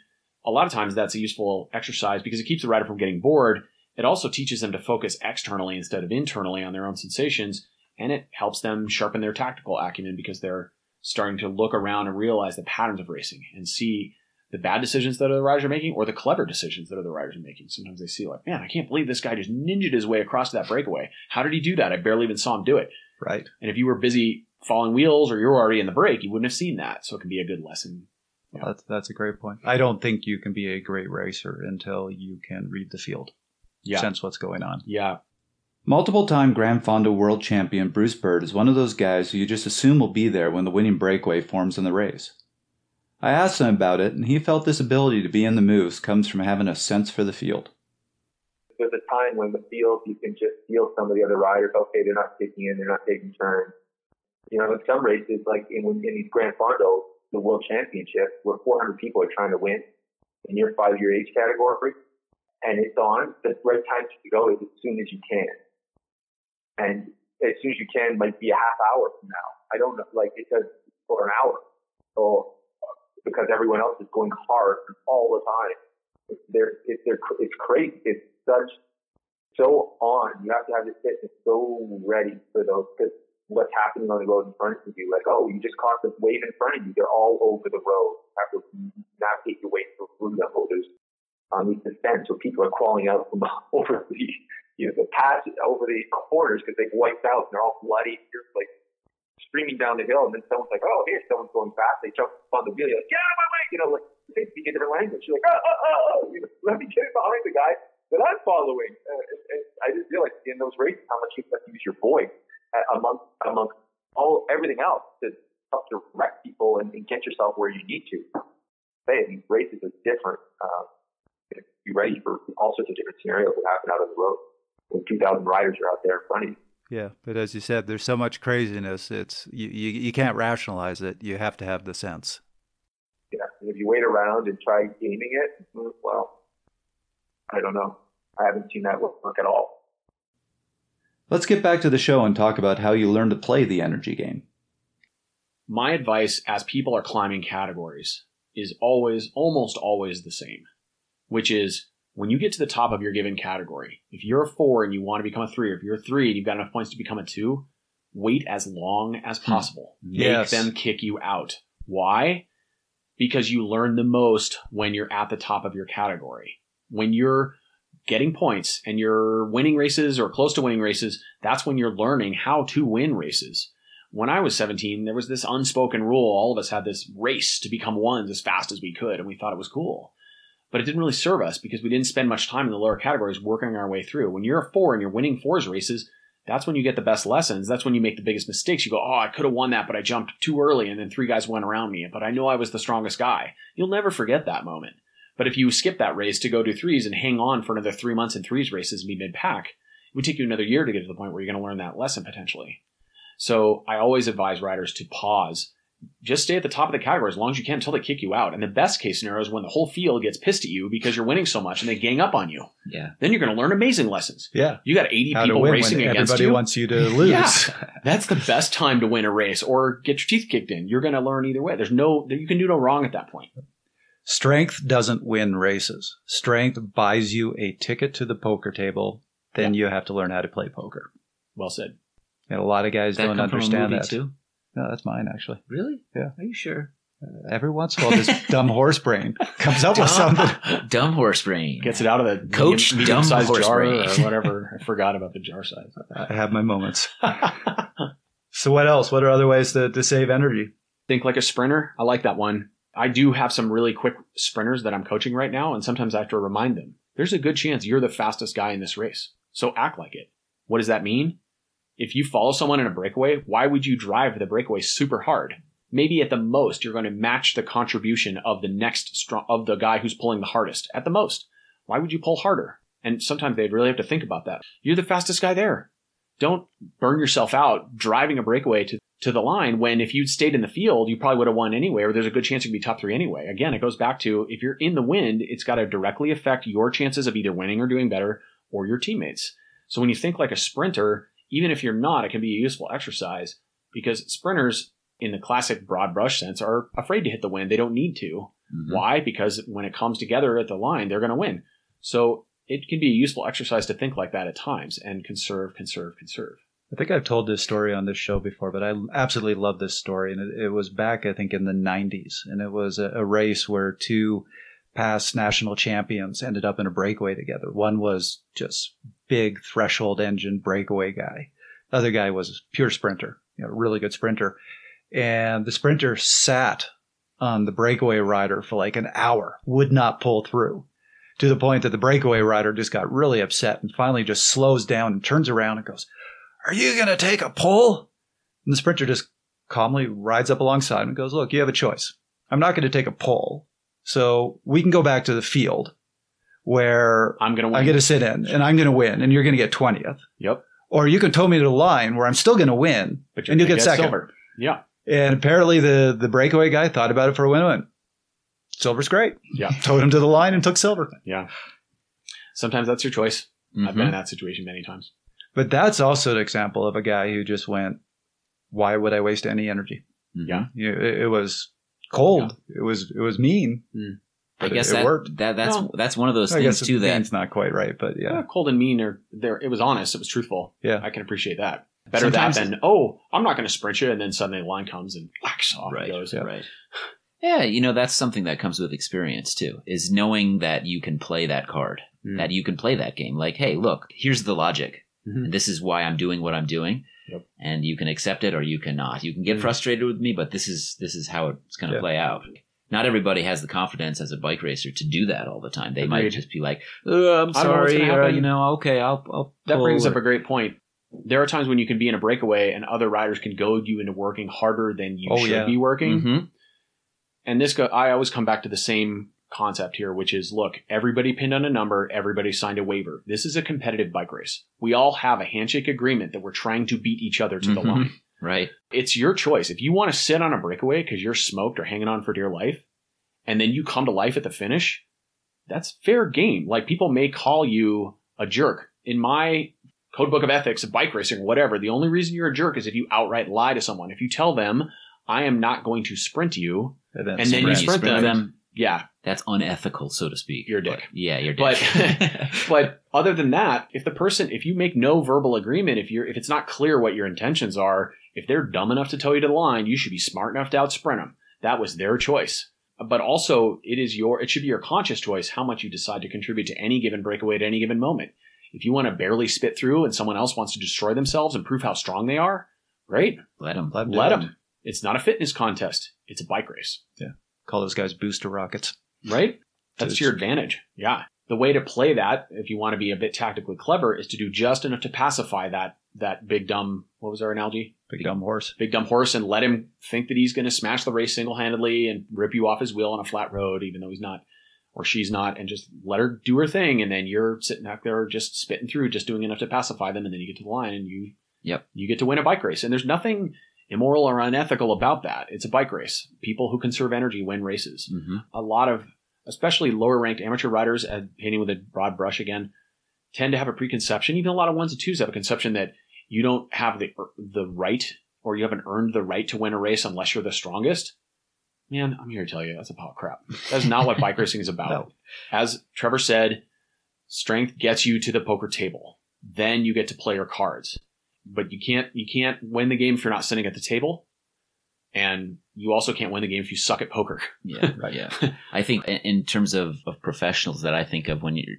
a lot of times that's a useful exercise because it keeps the rider from getting bored. It also teaches them to focus externally instead of internally on their own sensations. And it helps them sharpen their tactical acumen, because they're starting to look around and realize the patterns of racing and see the bad decisions that other riders are making, or the clever decisions that other riders are making. Sometimes they see like, man, I can't believe this guy just ninja'd his way across to that breakaway. How did he do that? I barely even saw him do it. Right. And if you were busy following wheels or you're already in the break, you wouldn't have seen that. So it can be a good lesson. Well, that's a great point. I don't think you can be a great racer until you can read the field. Yeah. Sense what's going on. Yeah. Multiple-time Grand Fondo world champion Bruce Bird is one of those guys who you just assume will be there when the winning breakaway forms in the race. I asked him about it, and he felt this ability to be in the moves comes from having a sense for the field. There's a time when the field, you can just feel some of the other riders. Okay, they're not kicking in, they're not taking turns. In some races, like in these Grand Fondos, the World Championships, where 400 people are trying to win in your 5-year age category, and it's on, the right time to go is as soon as you can. And as soon as you can might be a half hour from now. I don't know, it says for an hour. So, because everyone else is going hard all the time. It's crazy. It's so on. You have to have this fitness so ready for those, because what's happening on the road in front of you, you just caught this wave in front of you. They're all over the road. You have to navigate your way through the holders on these descents where people are crawling out from over the pass over the corners because they've wiped out and they're all bloody. You're streaming down the hill, and then someone's like, oh, here's someone's going fast. They jump on the wheel. You're like, get out of my way! They speak a different language. You're like, let me get behind the guy that I'm following. And I just feel like in those races, how much you have to use your voice amongst all everything else to help direct people and get yourself where you need to. These races are different. Be ready for all sorts of different scenarios that happen out on the road when 2,000 riders are out there in front of you. Yeah, but as you said, there's so much craziness. It's you can't rationalize it. You have to have the sense. Yeah, and if you wait around and try gaming it, well, I don't know. I haven't seen that work at all. Let's get back to the show and talk about how you learn to play the energy game. My advice as people are climbing categories is almost always the same, which is, when you get to the top of your given category, if you're a 4 and you want to become a 3, or if you're a 3 and you've got enough points to become a 2, wait as long as possible. Make them kick you out. Why? Because you learn the most when you're at the top of your category. When you're getting points and you're winning races or close to winning races, that's when you're learning how to win races. When I was 17, there was this unspoken rule. All of us had this race to become ones as fast as we could, and we thought it was cool. But it didn't really serve us because we didn't spend much time in the lower categories working our way through. When you're a 4 and you're winning 4s races, that's when you get the best lessons. That's when you make the biggest mistakes. You go, I could have won that, but I jumped too early and then 3 guys went around me, but I know I was the strongest guy. You'll never forget that moment. But if you skip that race to go do 3s and hang on for another 3 months in 3s races and be mid-pack, it would take you another year to get to the point where you're going to learn that lesson potentially. So I always advise riders to pause, just stay at the top of the category as long as you can until they kick you out. And the best case scenario is when the whole field gets pissed at you because you're winning so much and they gang up on you. Yeah. Then you're going to learn amazing lessons. Yeah. You got 80 people racing against you. Everybody wants you to lose. Yeah. That's the best time to win a race or get your teeth kicked in. You're going to learn either way. You can do no wrong at that point. Strength doesn't win races. Strength buys you a ticket to the poker table. Then you have to learn how to play poker. Well said. And a lot of guys don't understand that. Too? No, that's mine, actually. Really? Yeah. Are you sure? Every once in a while, this dumb horse brain comes up with something. Dumb horse brain. Gets it out of the Coach medium-sized jar brain. Or whatever. I forgot about the jar size. I have my moments. So what else? What are other ways to save energy? Think like a sprinter. I like that one. I do have some really quick sprinters that I'm coaching right now, and sometimes I have to remind them, there's a good chance you're the fastest guy in this race. So act like it. What does that mean? If you follow someone in a breakaway, why would you drive the breakaway super hard? Maybe at the most, you're going to match the contribution of the the guy who's pulling the hardest. At the most, why would you pull harder? And sometimes they'd really have to think about that. You're the fastest guy there. Don't burn yourself out driving a breakaway to the line when if you'd stayed in the field, you probably would have won anyway, or there's a good chance you'd be top three anyway. Again, it goes back to if you're in the wind, it's got to directly affect your chances of either winning or doing better or your teammates. So when you think like a sprinter, even if you're not, it can be a useful exercise because sprinters, in the classic broad brush sense, are afraid to hit the wind. They don't need to. Mm-hmm. Why? Because when it comes together at the line, they're going to win. So it can be a useful exercise to think like that at times and conserve. I think I've told this story on this show before, but I absolutely love this story. And it was back, I think, in the 90s. And it was a race where two past national champions ended up in a breakaway together. One was just big threshold engine breakaway guy. The other guy was a pure sprinter, really good sprinter. And the sprinter sat on the breakaway rider for like an hour, would not pull through, to the point that the breakaway rider just got really upset and finally just slows down and turns around and goes, "Are you going to take a pull?" And the sprinter just calmly rides up alongside him and goes, "Look, you have a choice. I'm not going to take a pull. So we can go back to the field where I'm going to sit in and I'm going to win and you're going to get 20th. Yep. Or you can tow me to the line where I'm still going to win and you'll get second." Silver. Yeah. And apparently the breakaway guy thought about it for a win-win. Silver's great. Yeah. Towed him to the line and took silver. Yeah. Sometimes that's your choice. Mm-hmm. I've been in that situation many times. But that's also an example of a guy who just went, why would I waste any energy? Yeah. It was cold. Yeah. It was mean. Mm. I guess it worked. That's one of those things too. Mean's not quite right, but yeah. Cold and mean are there. It was honest. It was truthful. Yeah, I can appreciate that. Better that than I'm not going to sprint you, and then suddenly the line comes and whacks off. Right. Goes. Yeah. Right. Yeah, that's something that comes with experience too. Is knowing that you can play that card, that you can play that game. Like, hey, look, here's the logic. Mm-hmm. And this is why I'm doing what I'm doing. Yep. And you can accept it or you cannot. You can get frustrated with me, but this is how it's going to play out. Not everybody has the confidence as a bike racer to do that all the time. They might just be like, "I'm sorry," or "Okay, I'll." That brings up a great point. There are times when you can be in a breakaway and other riders can goad you into working harder than you should be working. Mm-hmm. And I always come back to the same concept here, which is, look, everybody pinned on a number, everybody signed a waiver. This is a competitive bike race. We all have a handshake agreement that we're trying to beat each other to the line. Right. It's your choice. If you want to sit on a breakaway because you're smoked or hanging on for dear life, and then you come to life at the finish, that's fair game. Like, people may call you a jerk. In my code book of ethics of bike racing, whatever, the only reason you're a jerk is if you outright lie to someone. If you tell them, I am not going to sprint you, then you sprint them. Yeah. That's unethical, so to speak. You're a dick. You're a dick. But other than that, if you make no verbal agreement, if it's not clear what your intentions are, if they're dumb enough to tow you to the line, you should be smart enough to outsprint them. That was their choice. But also, it should be your conscious choice how much you decide to contribute to any given breakaway at any given moment. If you want to barely spit through and someone else wants to destroy themselves and prove how strong they are, great. Let them. It's not a fitness contest. It's a bike race. Yeah. Call those guys booster rockets. Right? That's your advantage. Yeah. The way to play that, if you want to be a bit tactically clever, is to do just enough to pacify that big dumb, what was our analogy? Big dumb horse. Big dumb horse, and let him think that he's going to smash the race single-handedly and rip you off his wheel on a flat road, even though he's not, or she's not, and just let her do her thing. And then you're sitting back there just spitting through, just doing enough to pacify them. And then you get to the line and you get to win a bike race. And there's nothing immoral or unethical about that. It's a bike race. People who conserve energy win races. Mm-hmm. A lot of, especially lower-ranked amateur riders, painting with a broad brush again, tend to have a preconception. Even a lot of ones and twos have a conception that you don't have the right, or you haven't earned the right to win a race unless you're the strongest. Man, I'm here to tell you, that's a pile of crap. That's not what bike racing is about. No. As Trevor said, strength gets you to the poker table. Then you get to play your cards. But you can't win the game if you're not sitting at the table. And you also can't win the game if you suck at poker. Yeah, right. Yeah. I think in terms of professionals that I think of when you're,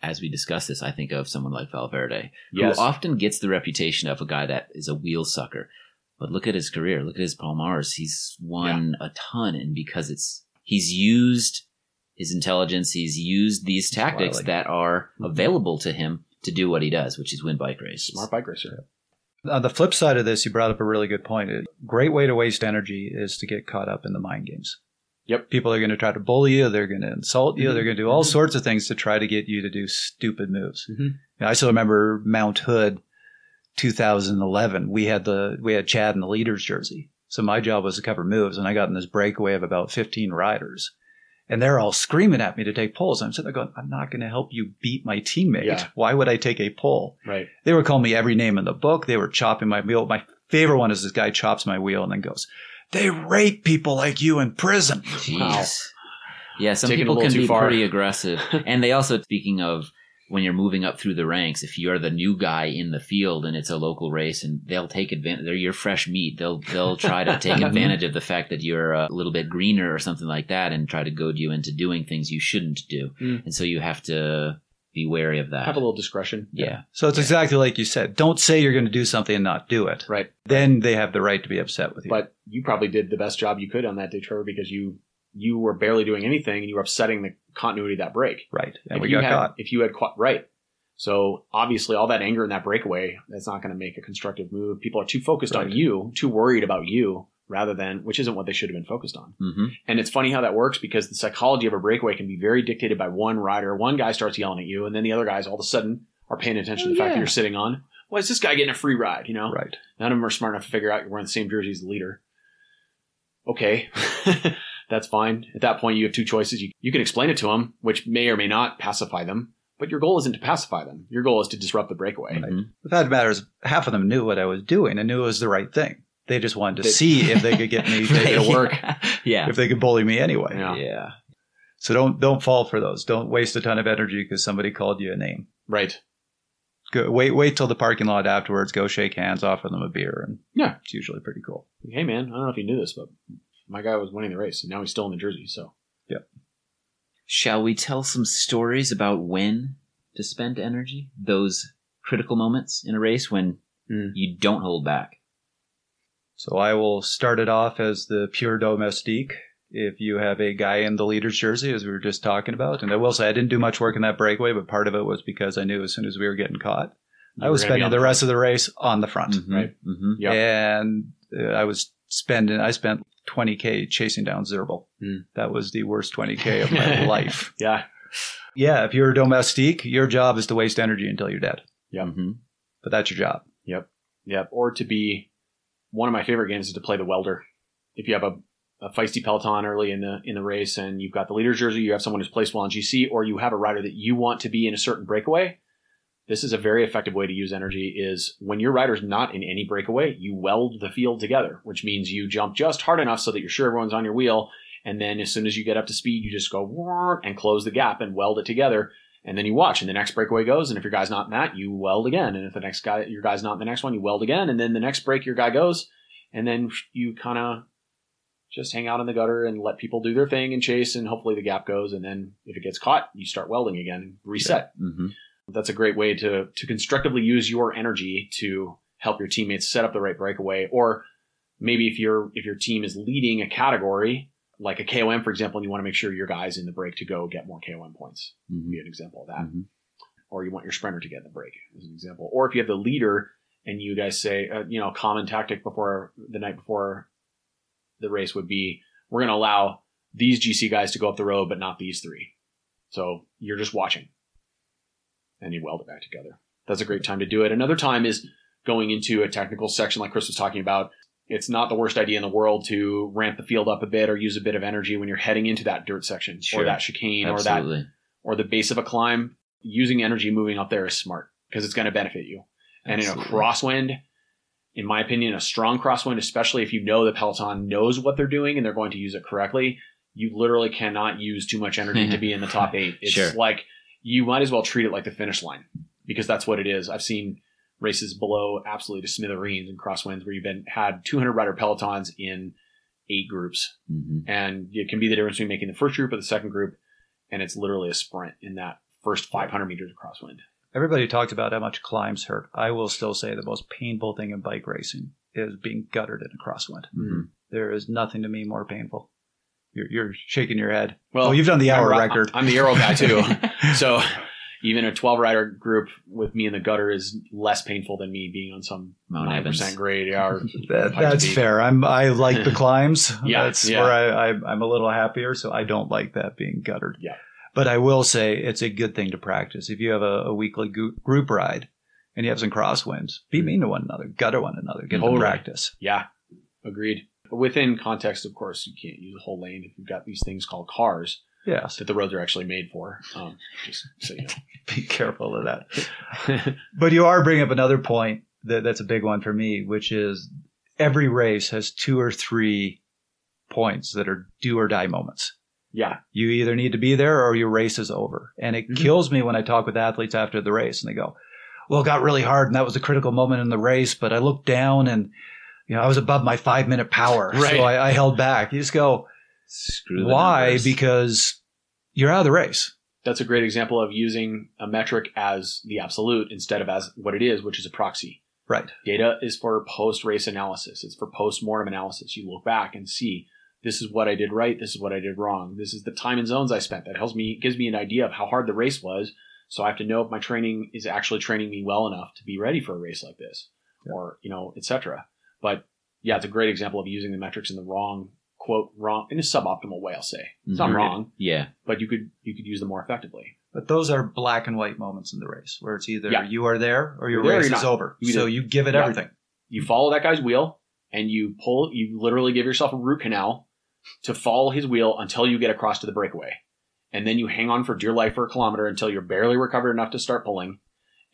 as we discuss this, I think of someone like Valverde, yes, who often gets the reputation of a guy that is a wheel sucker. But look at his career. Look at his Palmares. He's won a ton. And because he's used his intelligence, he's used these tactics that are available to him to do what he does, which is win bike races. Smart bike racer. On the flip side of this, you brought up a really good point. A great way to waste energy is to get caught up in the mind games. Yep. People are going to try to bully you. They're going to insult you. Mm-hmm. They're going to do all sorts of things to try to get you to do stupid moves. Mm-hmm. I still remember Mount Hood 2011. We had Chad in the leader's jersey. So my job was to cover moves. And I got in this breakaway of about 15 riders. And they're all screaming at me to take poles. I'm sitting there going, I'm not going to help you beat my teammate. Yeah. Why would I take a pole? Right. They were calling me every name in the book. They were chopping my wheel. My favorite one is this guy chops my wheel and then goes, they rape people like you in prison. Jeez. Wow. Yeah, some people can be pretty aggressive. And they also, speaking of when you're moving up through the ranks, if you're the new guy in the field and it's a local race and they'll take advantage, they're your fresh meat. They'll try to take advantage of the fact that you're a little bit greener or something like that and try to goad you into doing things you shouldn't do. Mm. And so you have to be wary of that. Have a little discretion. Yeah. So it's exactly like you said. Don't say you're going to do something and not do it. Right. Then they have the right to be upset with you. But you probably did the best job you could on that day, Trevor, because you were barely doing anything and you were upsetting the continuity of that break. Right. And if we got caught. If you had caught. Right. So obviously all that anger in that breakaway, that's not going to make a constructive move. People are too focused on you, too worried about you, rather than, which isn't what they should have been focused on. Mm-hmm. And it's funny how that works, because the psychology of a breakaway can be very dictated by one rider. One guy starts yelling at you, and then the other guys all of a sudden are paying attention to the fact that you're sitting on. Well, is this guy getting a free ride? You know, right? None of them are smart enough to figure out you're wearing the same jersey as the leader. Okay, that's fine. At that point, you have two choices. You can explain it to them, which may or may not pacify them. But your goal isn't to pacify them. Your goal is to disrupt the breakaway. Right. Mm-hmm. The fact of the matter is, half of them knew what I was doing and knew it was the right thing. They just wanted to see if they could get me to work, if they could bully me anyway. Yeah. So don't fall for those. Don't waste a ton of energy because somebody called you a name. Right. Go, wait till the parking lot afterwards. Go shake hands, offer them a beer, and it's usually pretty cool. Hey, man, I don't know if you knew this, but my guy was winning the race, and now he's still in the jersey. So yeah. Shall we tell some stories about when to spend energy? Those critical moments in a race when you don't hold back. So I will start it off as the pure domestique. If you have a guy in the leader's jersey, as we were just talking about, and I will say I didn't do much work in that breakaway, but part of it was because I knew as soon as we were getting caught, I was spending the rest of the race on the front, right? Mm-hmm. Yep. And I spent 20K chasing down Xert. That was the worst 20K of my life. Yeah. If you're a domestique, your job is to waste energy until you're dead. Yeah. Mm-hmm. But that's your job. Yep. Or to be. One of my favorite games is to play the welder. If you have a feisty peloton early in the race and you've got the leader's jersey, you have someone who's placed well on GC, or you have a rider that you want to be in a certain breakaway, this is a very effective way to use energy. Is when your rider's not in any breakaway, you weld the field together, which means you jump just hard enough so that you're sure everyone's on your wheel. And then as soon as you get up to speed, you just go and close the gap and weld it together. And then you watch, and the next breakaway goes, and if your guy's not in that, you weld again. And if the next guy, your guy's not in the next one, you weld again. And then the next break, your guy goes, and then you kind of just hang out in the gutter and let people do their thing and chase, and hopefully the gap goes. And then if it gets caught, you start welding again and reset. Yeah. Mm-hmm. That's a great way to constructively use your energy to help your teammates set up the right breakaway. Or maybe if your team is leading a category, like a KOM, for example, and you want to make sure your guy's in the break to go get more KOM points. Mm-hmm. Would be an example of that. Mm-hmm. Or you want your sprinter to get in the break, as an example. Or if you have the leader and you guys say, common tactic before the night before the race would be, we're going to allow these GC guys to go up the road, but not these three. So you're just watching. And you weld it back together. That's a great time to do it. Another time is going into a technical section like Chris was talking about. it's not the worst idea in the world to ramp the field up a bit or use a bit of energy when you're heading into that dirt section or that chicane or the base of a climb. Using energy moving up there is smart because it's going to benefit you. And in a crosswind, in my opinion, a strong crosswind, especially if you know the Peloton knows what they're doing and they're going to use it correctly, you literally cannot use too much energy to be in the top eight. It's like you might as well treat it like the finish line because that's what it is. I've seen races below absolutely to smithereens and crosswinds where you've had 200 rider Pelotons in 8 groups. Mm-hmm. And it can be the difference between making the first group or the second group. And it's literally a sprint in that first 500 meters of crosswind. Everybody talked about how much climbs hurt. I will still say the most painful thing in bike racing is being guttered in a crosswind. Mm-hmm. There is nothing to me more painful. You're shaking your head. Well, you've done the hour record. I'm the arrow guy too. So even a 12 rider group with me in the gutter is less painful than me being on some 9% grade. That's fair. I like the climbs. Where I'm a little happier. So I don't like that being guttered. Yeah. But I will say it's a good thing to practice. If you have a weekly group ride and you have some crosswinds, be mean to one another, gutter one another, get them practice. Yeah, agreed. Within context, of course, you can't use a whole lane if you've got these things called cars that the roads are actually made for. Just so you know. Be careful of that. But you are bringing up another point that's a big one for me, which is every race has 2 or 3 points that are do or die moments. Yeah. You either need to be there or your race is over. And it kills me when I talk with athletes after the race and they go, well, it got really hard and that was a critical moment in the race, but I looked down and, you know, I was above my 5-minute power. Right. So I held back. You just go, screw why? Because you're out of the race. That's a great example of using a metric as the absolute instead of as what it is, which is a proxy. Right. Data is for post-race analysis. It's for post-mortem analysis. You look back and see, this is what I did right. This is what I did wrong. This is the time and zones I spent. That helps me, gives me an idea of how hard the race was. So I have to know if my training is actually training me well enough to be ready for a race like this or, you know, et cetera. But yeah, it's a great example of using the metrics in the wrong, in a suboptimal way, I'll say. It's not wrong. Yeah. But you could use them more effectively. But those are black and white moments in the race where it's either you are there or your race is over. So you give it everything. You follow that guy's wheel and you literally give yourself a root canal to follow his wheel until you get across to the breakaway. And then you hang on for dear life for a kilometer until you're barely recovered enough to start pulling.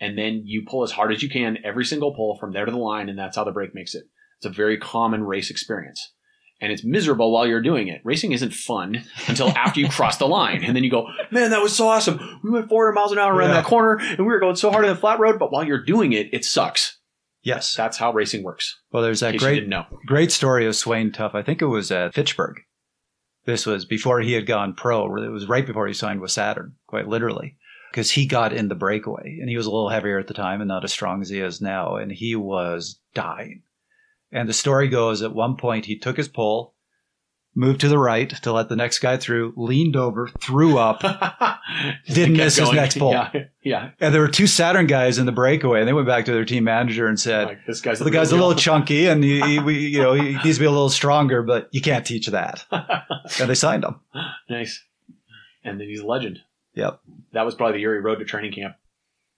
And then you pull as hard as you can every single pull from there to the line. And that's how the break makes it. It's a very common race experience. And it's miserable while you're doing it. Racing isn't fun until after you cross the line. And then you go, man, that was so awesome. We went 400 miles an hour around that corner and we were going so hard on the flat road. But while you're doing it, it sucks. Yes. That's how racing works. Well, there's that great story of Swain Tuff. I think it was at Fitchburg. This was before he had gone pro. It was right before he signed with Saturn, quite literally, because he got in the breakaway. And he was a little heavier at the time and not as strong as he is now. And he was dying. And the story goes at one point he took his pole, moved to the right to let the next guy through, leaned over, threw up, didn't miss his next pole. Yeah. And there were 2 Saturn guys in the breakaway, and they went back to their team manager and said, like, this guy's the guy's a little chunky, and he needs to be a little stronger, but you can't teach that. And they signed him. Nice. And then he's a legend. Yep. That was probably the year he rode to training camp.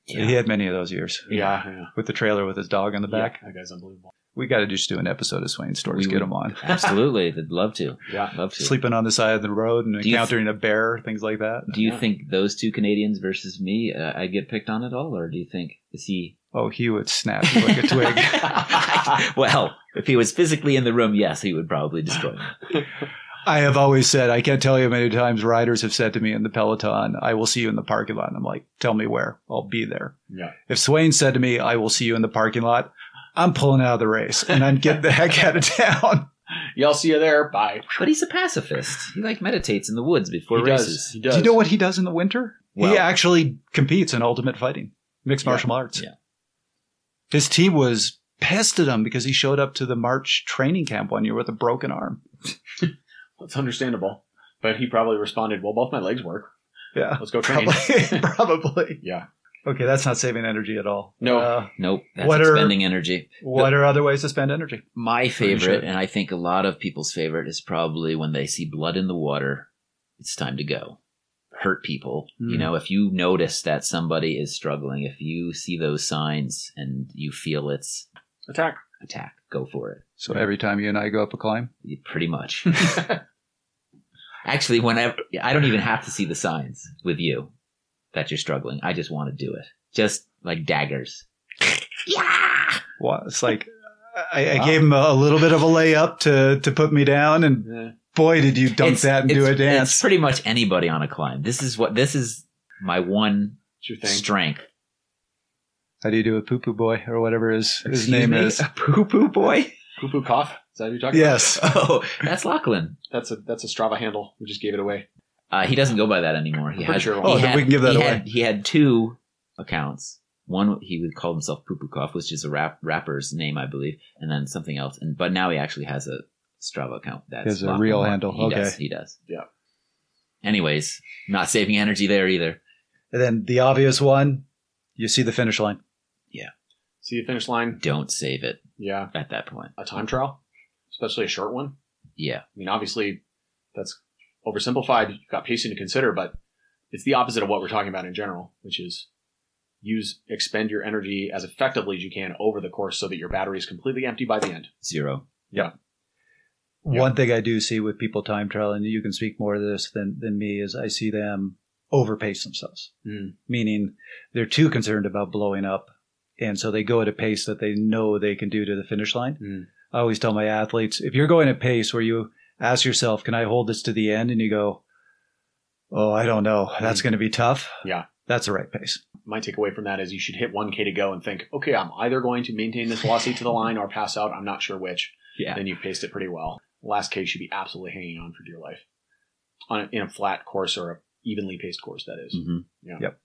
Yeah. He had many of those years. Yeah. With the trailer with his dog on the back. That guy's unbelievable. We got to just do an episode of Swain Stories. Get them on. Absolutely. They'd love to. Yeah. Love to. Sleeping on the side of the road and encountering a bear, things like that. Do you think those 2 Canadians versus me, I get picked on at all? Or do you think, is he? Oh, he would snap you like a twig. Well, if he was physically in the room, yes, he would probably destroy me. I have always said, I can't tell you how many times riders have said to me in the Peloton, I will see you in the parking lot. And I'm like, tell me where. I'll be there. Yeah. If Swain said to me, I will see you in the parking lot, I'm pulling out of the race and I'm getting the heck out of town. Y'all see you there. Bye. But he's a pacifist. He meditates in the woods before races. He does. Do you know what he does in the winter? Well, he actually competes in ultimate fighting, mixed martial arts. Yeah. His team was pissed at him because he showed up to the March training camp one year with a broken arm. That's understandable. But he probably responded, well, both my legs work. Yeah. Let's go train. Probably. Yeah. Okay, that's not saving energy at all. No, nope. That's spending energy. What are other ways to spend energy? My favorite, and I think a lot of people's favorite, is probably when they see blood in the water, it's time to go. Hurt people. Mm. You know, if you notice that somebody is struggling, if you see those signs and you feel it's... Attack. Go for it. So every time you and I go up a climb? Pretty much. Actually, whenever I don't even have to see the signs with you that you're struggling. I just want to do it. Just like daggers. Yeah! Well, it's like I gave him a little bit of a layup to put me down, and boy, did you dump that and do a dance. It's pretty much anybody on a climb. This is my one strength. How do you do a poo-poo boy or whatever his name is? A poo-poo boy? Poo-poo cough? Is that what you're talking about? Yes. Oh, that's Lachlan. That's a Strava handle. We just gave it away. He doesn't go by that anymore. Then we can give that away. He had two accounts. One, he would call himself Poo-Poo Cough, which is a rapper's name, I believe, and then something else. But now he actually has a Strava account. He has a real handle. He does. Yeah. Anyways, not saving energy there either. And then the obvious one, you see the finish line. Yeah. See the finish line. Don't save it. Yeah. At that point. A time trial, especially a short one. Yeah. I mean, obviously, that's oversimplified. You've got pacing to consider, but it's the opposite of what we're talking about in general, which is expend your energy as effectively as you can over the course so that your battery is completely empty by the end. Zero. Yeah. One thing I do see with people time trial, and you can speak more to this than me, is I see them overpace themselves, meaning they're too concerned about blowing up. And so they go at a pace that they know they can do to the finish line. I always tell my athletes, if you're going at a pace where you ask yourself, can I hold this to the end? And you go, oh, I don't know. That's going to be tough. Yeah. That's the right pace. My takeaway from that is you should hit 1K to go and think, okay, I'm either going to maintain this velocity to the line or pass out. I'm not sure which. Yeah. Then you've paced it pretty well. Last K should be absolutely hanging on for dear life in a flat course or a evenly paced course, that is. Mm-hmm. Yeah. Yep.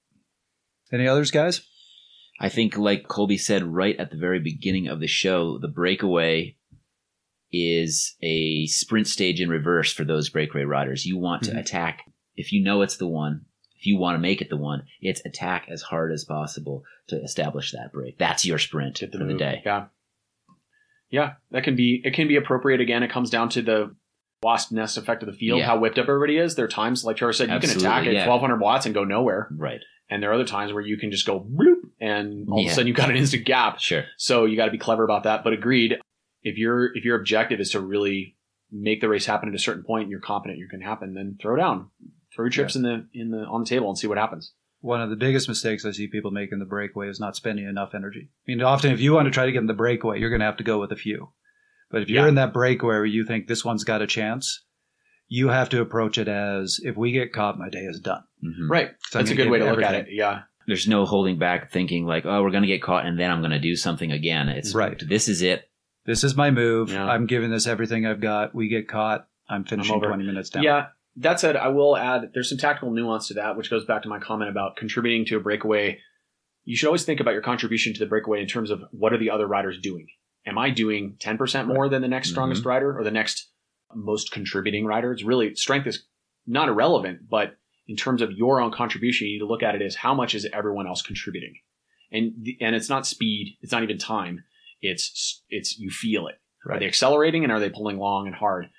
Any others, guys? I think, like Colby said right at the very beginning of the show, the breakaway is a sprint stage in reverse for those breakaway riders. You want to attack. If you know it's the one, if you want to make it the one, it's attack as hard as possible to establish that break. That's your sprint for the day. Yeah. Yeah, it can be appropriate. Again, it comes down to the wasp nest effect of the field, how whipped up everybody is. There are times, like Trevor said, you can attack at 1,200 watts and go nowhere. Right. And there are other times where you can just go bloop, and all of a sudden you've got an instant gap. Sure. So you got to be clever about that. But agreed, if your objective is to really make the race happen at a certain point and you're confident you can happen, then throw down. Throw your chips on the table and see what happens. One of the biggest mistakes I see people make in the breakaway is not spending enough energy. I mean, often if you want to try to get in the breakaway, you're going to have to go with a few. But if you're in that breakaway where you think this one's got a chance, you have to approach it as, if we get caught, my day is done. Mm-hmm. Right. That's a good way to look at it. Yeah. There's no holding back thinking like, oh, we're going to get caught and then I'm going to do something again. It's right. This is it. This is my move. Yeah. I'm giving this everything I've got. We get caught. I'm finishing 20 minutes down. Yeah. That said, I will add there's some tactical nuance to that, which goes back to my comment about contributing to a breakaway. You should always think about your contribution to the breakaway in terms of what are the other riders doing? Am I doing 10% more than the next strongest rider or the next most contributing rider? It's really, strength is not irrelevant, but in terms of your own contribution, you need to look at it as how much is everyone else contributing? And it's not speed. It's not even time. It's you feel it. Right. Are they accelerating and are they pulling long and hard?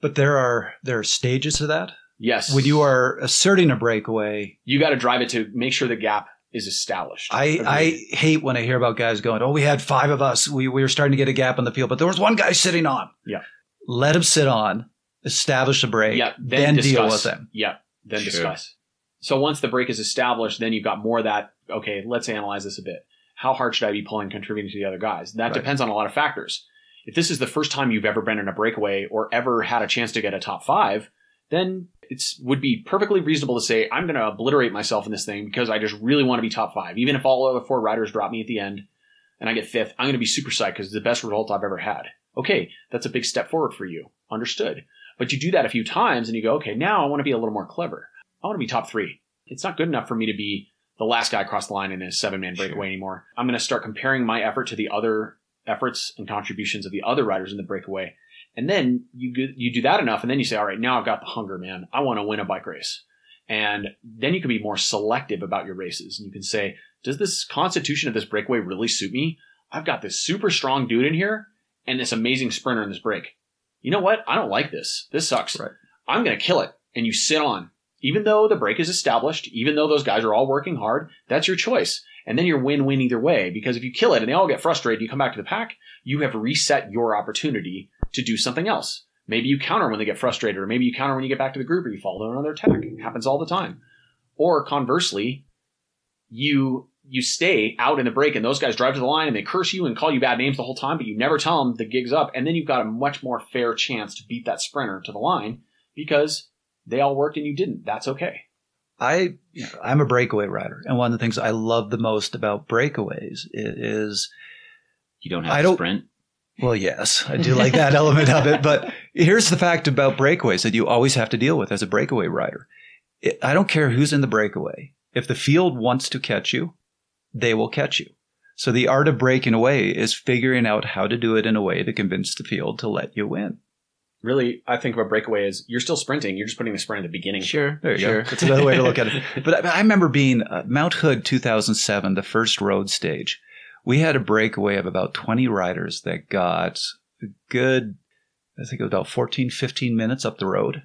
But there are stages to that. Yes. When you are asserting a breakaway, you got to drive it to make sure the gap is established. I hate when I hear about guys going, oh, we had five of us. We were starting to get a gap on the field, but there was one guy sitting on. Yeah. Let him sit on, establish a break, then deal with them. Yeah. Then discuss. So once the break is established, then you've got more of that. Okay, let's analyze this a bit. How hard should I be pulling, contributing to the other guys? That depends on a lot of factors. If this is the first time you've ever been in a breakaway or ever had a chance to get a top five, then it would be perfectly reasonable to say, I'm going to obliterate myself in this thing because I just really want to be top five. Even if all other four riders drop me at the end and I get fifth, I'm going to be super psyched because it's the best result I've ever had. Okay, that's a big step forward for you. Understood. But you do that a few times and you go, okay, now I want to be a little more clever. I want to be top three. It's not good enough for me to be the last guy across the line in a seven-man breakaway anymore. I'm going to start comparing my effort to the other efforts and contributions of the other riders in the breakaway. And then you do that enough. And then you say, all right, now I've got the hunger, man. I want to win a bike race. And then you can be more selective about your races. And you can say, does this constitution of this breakaway really suit me? I've got this super strong dude in here and this amazing sprinter in this break. You know what? I don't like this. This sucks. Right. I'm going to kill it. And you sit on. Even though the break is established, even though those guys are all working hard, that's your choice. And then you're win-win either way, because if you kill it and they all get frustrated, you come back to the pack, you have reset your opportunity to do something else. Maybe you counter when they get frustrated, or maybe you counter when you get back to the group or you fall to another attack. It happens all the time. Or conversely, you stay out in the break and those guys drive to the line and they curse you and call you bad names the whole time, but you never tell them the gig's up. And then you've got a much more fair chance to beat that sprinter to the line because they all worked and you didn't. That's okay. I'm a breakaway rider. And one of the things I love the most about breakaways is you don't have to sprint. Well, yes, I do like that element of it. But here's the fact about breakaways that you always have to deal with as a breakaway rider. I don't care who's in the breakaway. If the field wants to catch you, they will catch you. So the art of breaking away is figuring out how to do it in a way to convince the field to let you win. Really, I think about breakaway is you're still sprinting. You're just putting the sprint at the beginning. Sure. There you go. That's another way to look at it. But I remember being Mount Hood 2007, the first road stage. We had a breakaway of about 20 riders that got a good, I think it was about 14, 15 minutes up the road.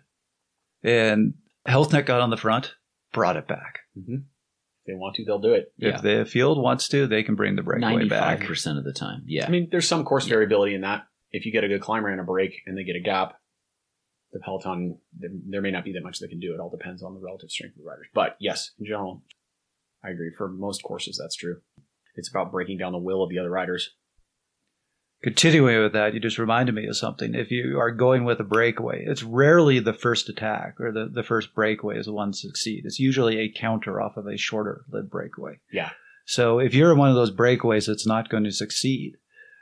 And HealthNet got on the front, brought it back. Mm-hmm. If they want to, they'll do it. If the field wants to, they can bring the breakaway back. 95% of the time. Yeah. I mean, there's some course variability in that. If you get a good climber in a break and they get a gap, the peloton, there may not be that much they can do. It all depends on the relative strength of the riders. But yes, in general, I agree. For most courses, that's true. It's about breaking down the will of the other riders. Continuing with that, you just reminded me of something. If you are going with a breakaway, it's rarely the first attack or the first breakaway is the one to succeed. It's usually a counter off of a shorter-lived breakaway. Yeah. So if you're in one of those breakaways that's not going to succeed,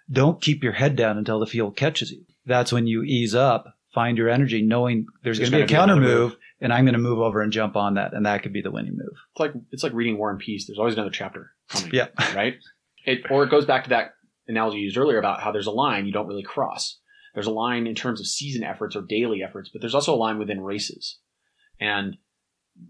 don't keep your head down until the field catches you. That's when you ease up, find your energy, knowing there's going to be a counter move, and I'm going to move over and jump on that, and that could be the winning move. It's like reading War and Peace. There's always another chapter coming. Yeah. Right? It goes back to that analogy you used earlier about how there's a line you don't really cross. There's a line in terms of season efforts or daily efforts, but there's also a line within races. And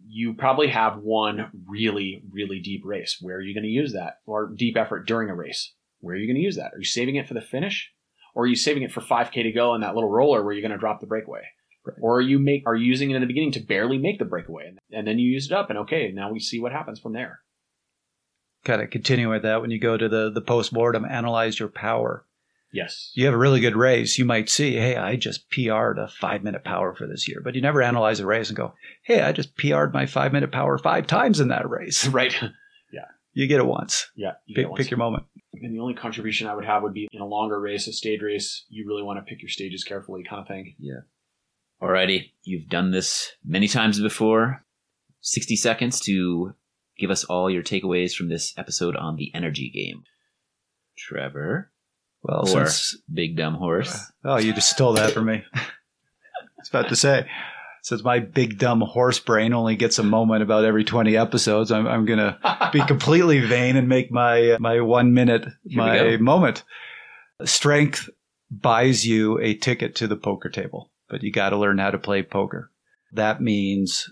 you probably have one really, really deep race. Where are you going to use that? Or deep effort during a race. Where are you going to use that? Are you saving it for the finish? Or are you saving it for 5K to go and that little roller where you're going to drop the breakaway? Right. Or are you using it in the beginning to barely make the breakaway? And then you use it up and okay, now we see what happens from there. Kind of continue with that when you go to the post-mortem, analyze your power. Yes. You have a really good race. You might see, hey, I just PR'd a 5-minute power for this year. But you never analyze a race and go, hey, I just PR'd my 5-minute power 5 times in that race. Right. You get it once. Yeah. Pick your moment. And the only contribution I would have would be in a longer race, a stage race, you really want to pick your stages carefully kind of thing. Yeah. Alrighty. You've done this many times before. 60 seconds to give us all your takeaways from this episode on the energy game. Trevor. Well, or since Big Dumb Horse. Oh, you just stole that from me. I was about to say. Since my big, dumb horse brain only gets a moment about every 20 episodes, I'm going to be completely vain and make my 1 minute my moment. Strength buys you a ticket to the poker table, but you got to learn how to play poker. That means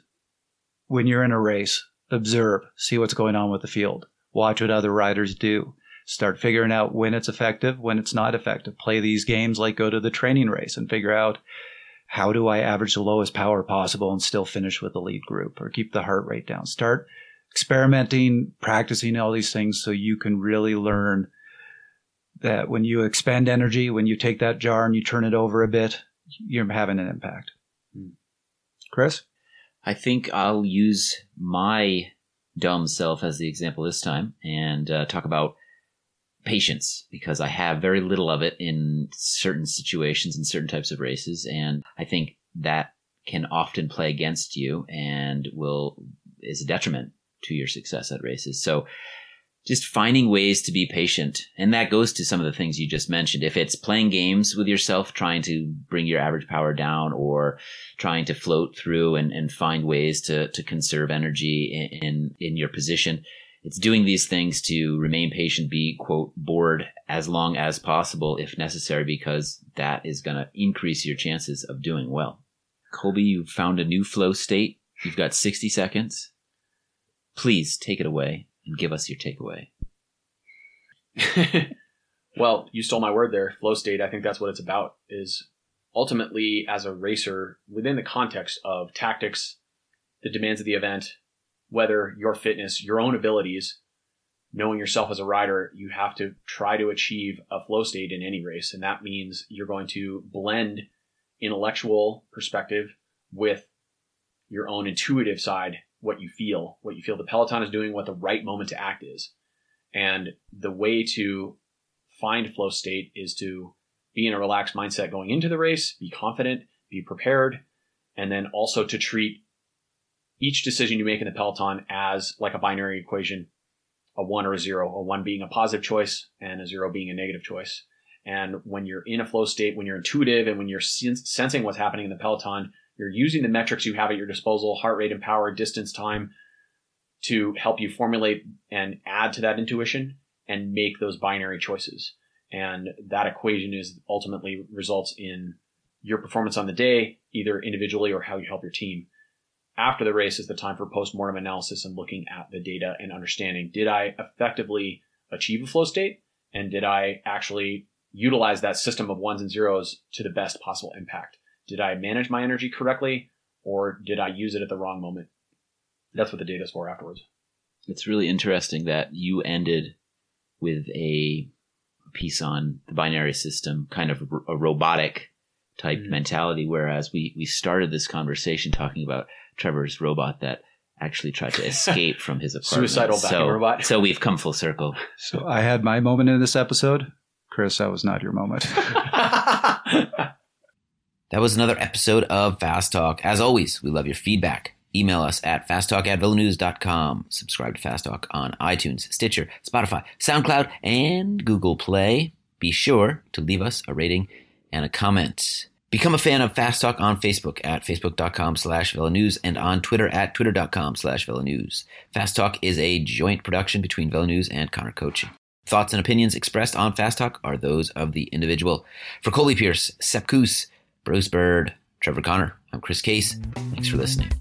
when you're in a race, observe, see what's going on with the field. Watch what other riders do. Start figuring out when it's effective, when it's not effective. Play these games like go to the training race and figure out, how do I average the lowest power possible and still finish with the lead group or keep the heart rate down? Start experimenting, practicing all these things so you can really learn that when you expend energy, when you take that jar and you turn it over a bit, you're having an impact. Chris? I think I'll use my dumb self as the example this time and talk about patience, because I have very little of it in certain situations and certain types of races. And I think that can often play against you and is a detriment to your success at races. So just finding ways to be patient. And that goes to some of the things you just mentioned. If it's playing games with yourself, trying to bring your average power down or trying to float through and find ways to conserve energy in your position, it's doing these things to remain patient, be, quote, bored as long as possible if necessary, because that is going to increase your chances of doing well. Colby, you've found a new flow state. You've got 60 seconds. Please take it away and give us your takeaway. Well, you stole my word there. Flow state, I think that's what it's about, is ultimately as a racer within the context of tactics, the demands of the event, whether your fitness, your own abilities, knowing yourself as a rider, you have to try to achieve a flow state in any race. And that means you're going to blend intellectual perspective with your own intuitive side, what you feel the peloton is doing, what the right moment to act is. And the way to find flow state is to be in a relaxed mindset going into the race, be confident, be prepared, and then also to treat each decision you make in the peloton as like a binary equation, a one or a zero, a one being a positive choice and a zero being a negative choice. And when you're in a flow state, when you're intuitive and when you're sensing what's happening in the peloton, you're using the metrics you have at your disposal, heart rate and power, distance, time, to help you formulate and add to that intuition and make those binary choices. And that equation is ultimately results in your performance on the day, either individually or how you help your team. After the race is the time for post-mortem analysis and looking at the data and understanding, did I effectively achieve a flow state? And did I actually utilize that system of ones and zeros to the best possible impact? Did I manage my energy correctly, or did I use it at the wrong moment? That's what the data is for afterwards. It's really interesting that you ended with a piece on the binary system, kind of a robotic type mentality, whereas we started this conversation talking about Trevor's robot that actually tried to escape from his apartment. Suicidal vacuum robot. So we've come full circle. So I had my moment in this episode. Chris, that was not your moment. That was another episode of Fast Talk. As always, we love your feedback. Email us at fasttalk@velonews.com. Subscribe to Fast Talk on iTunes, Stitcher, Spotify, SoundCloud, and Google Play. Be sure to leave us a rating and a comment. Become a fan of Fast Talk on Facebook at facebook.com/VeloNews and on Twitter at twitter.com/VeloNews. Fast Talk is a joint production between VeloNews and Connor Coaching. Thoughts and opinions expressed on Fast Talk are those of the individual. For Colby Pierce, Sepp Kuss, Bruce Bird, Trevor Connor, I'm Chris Case. Thanks for listening.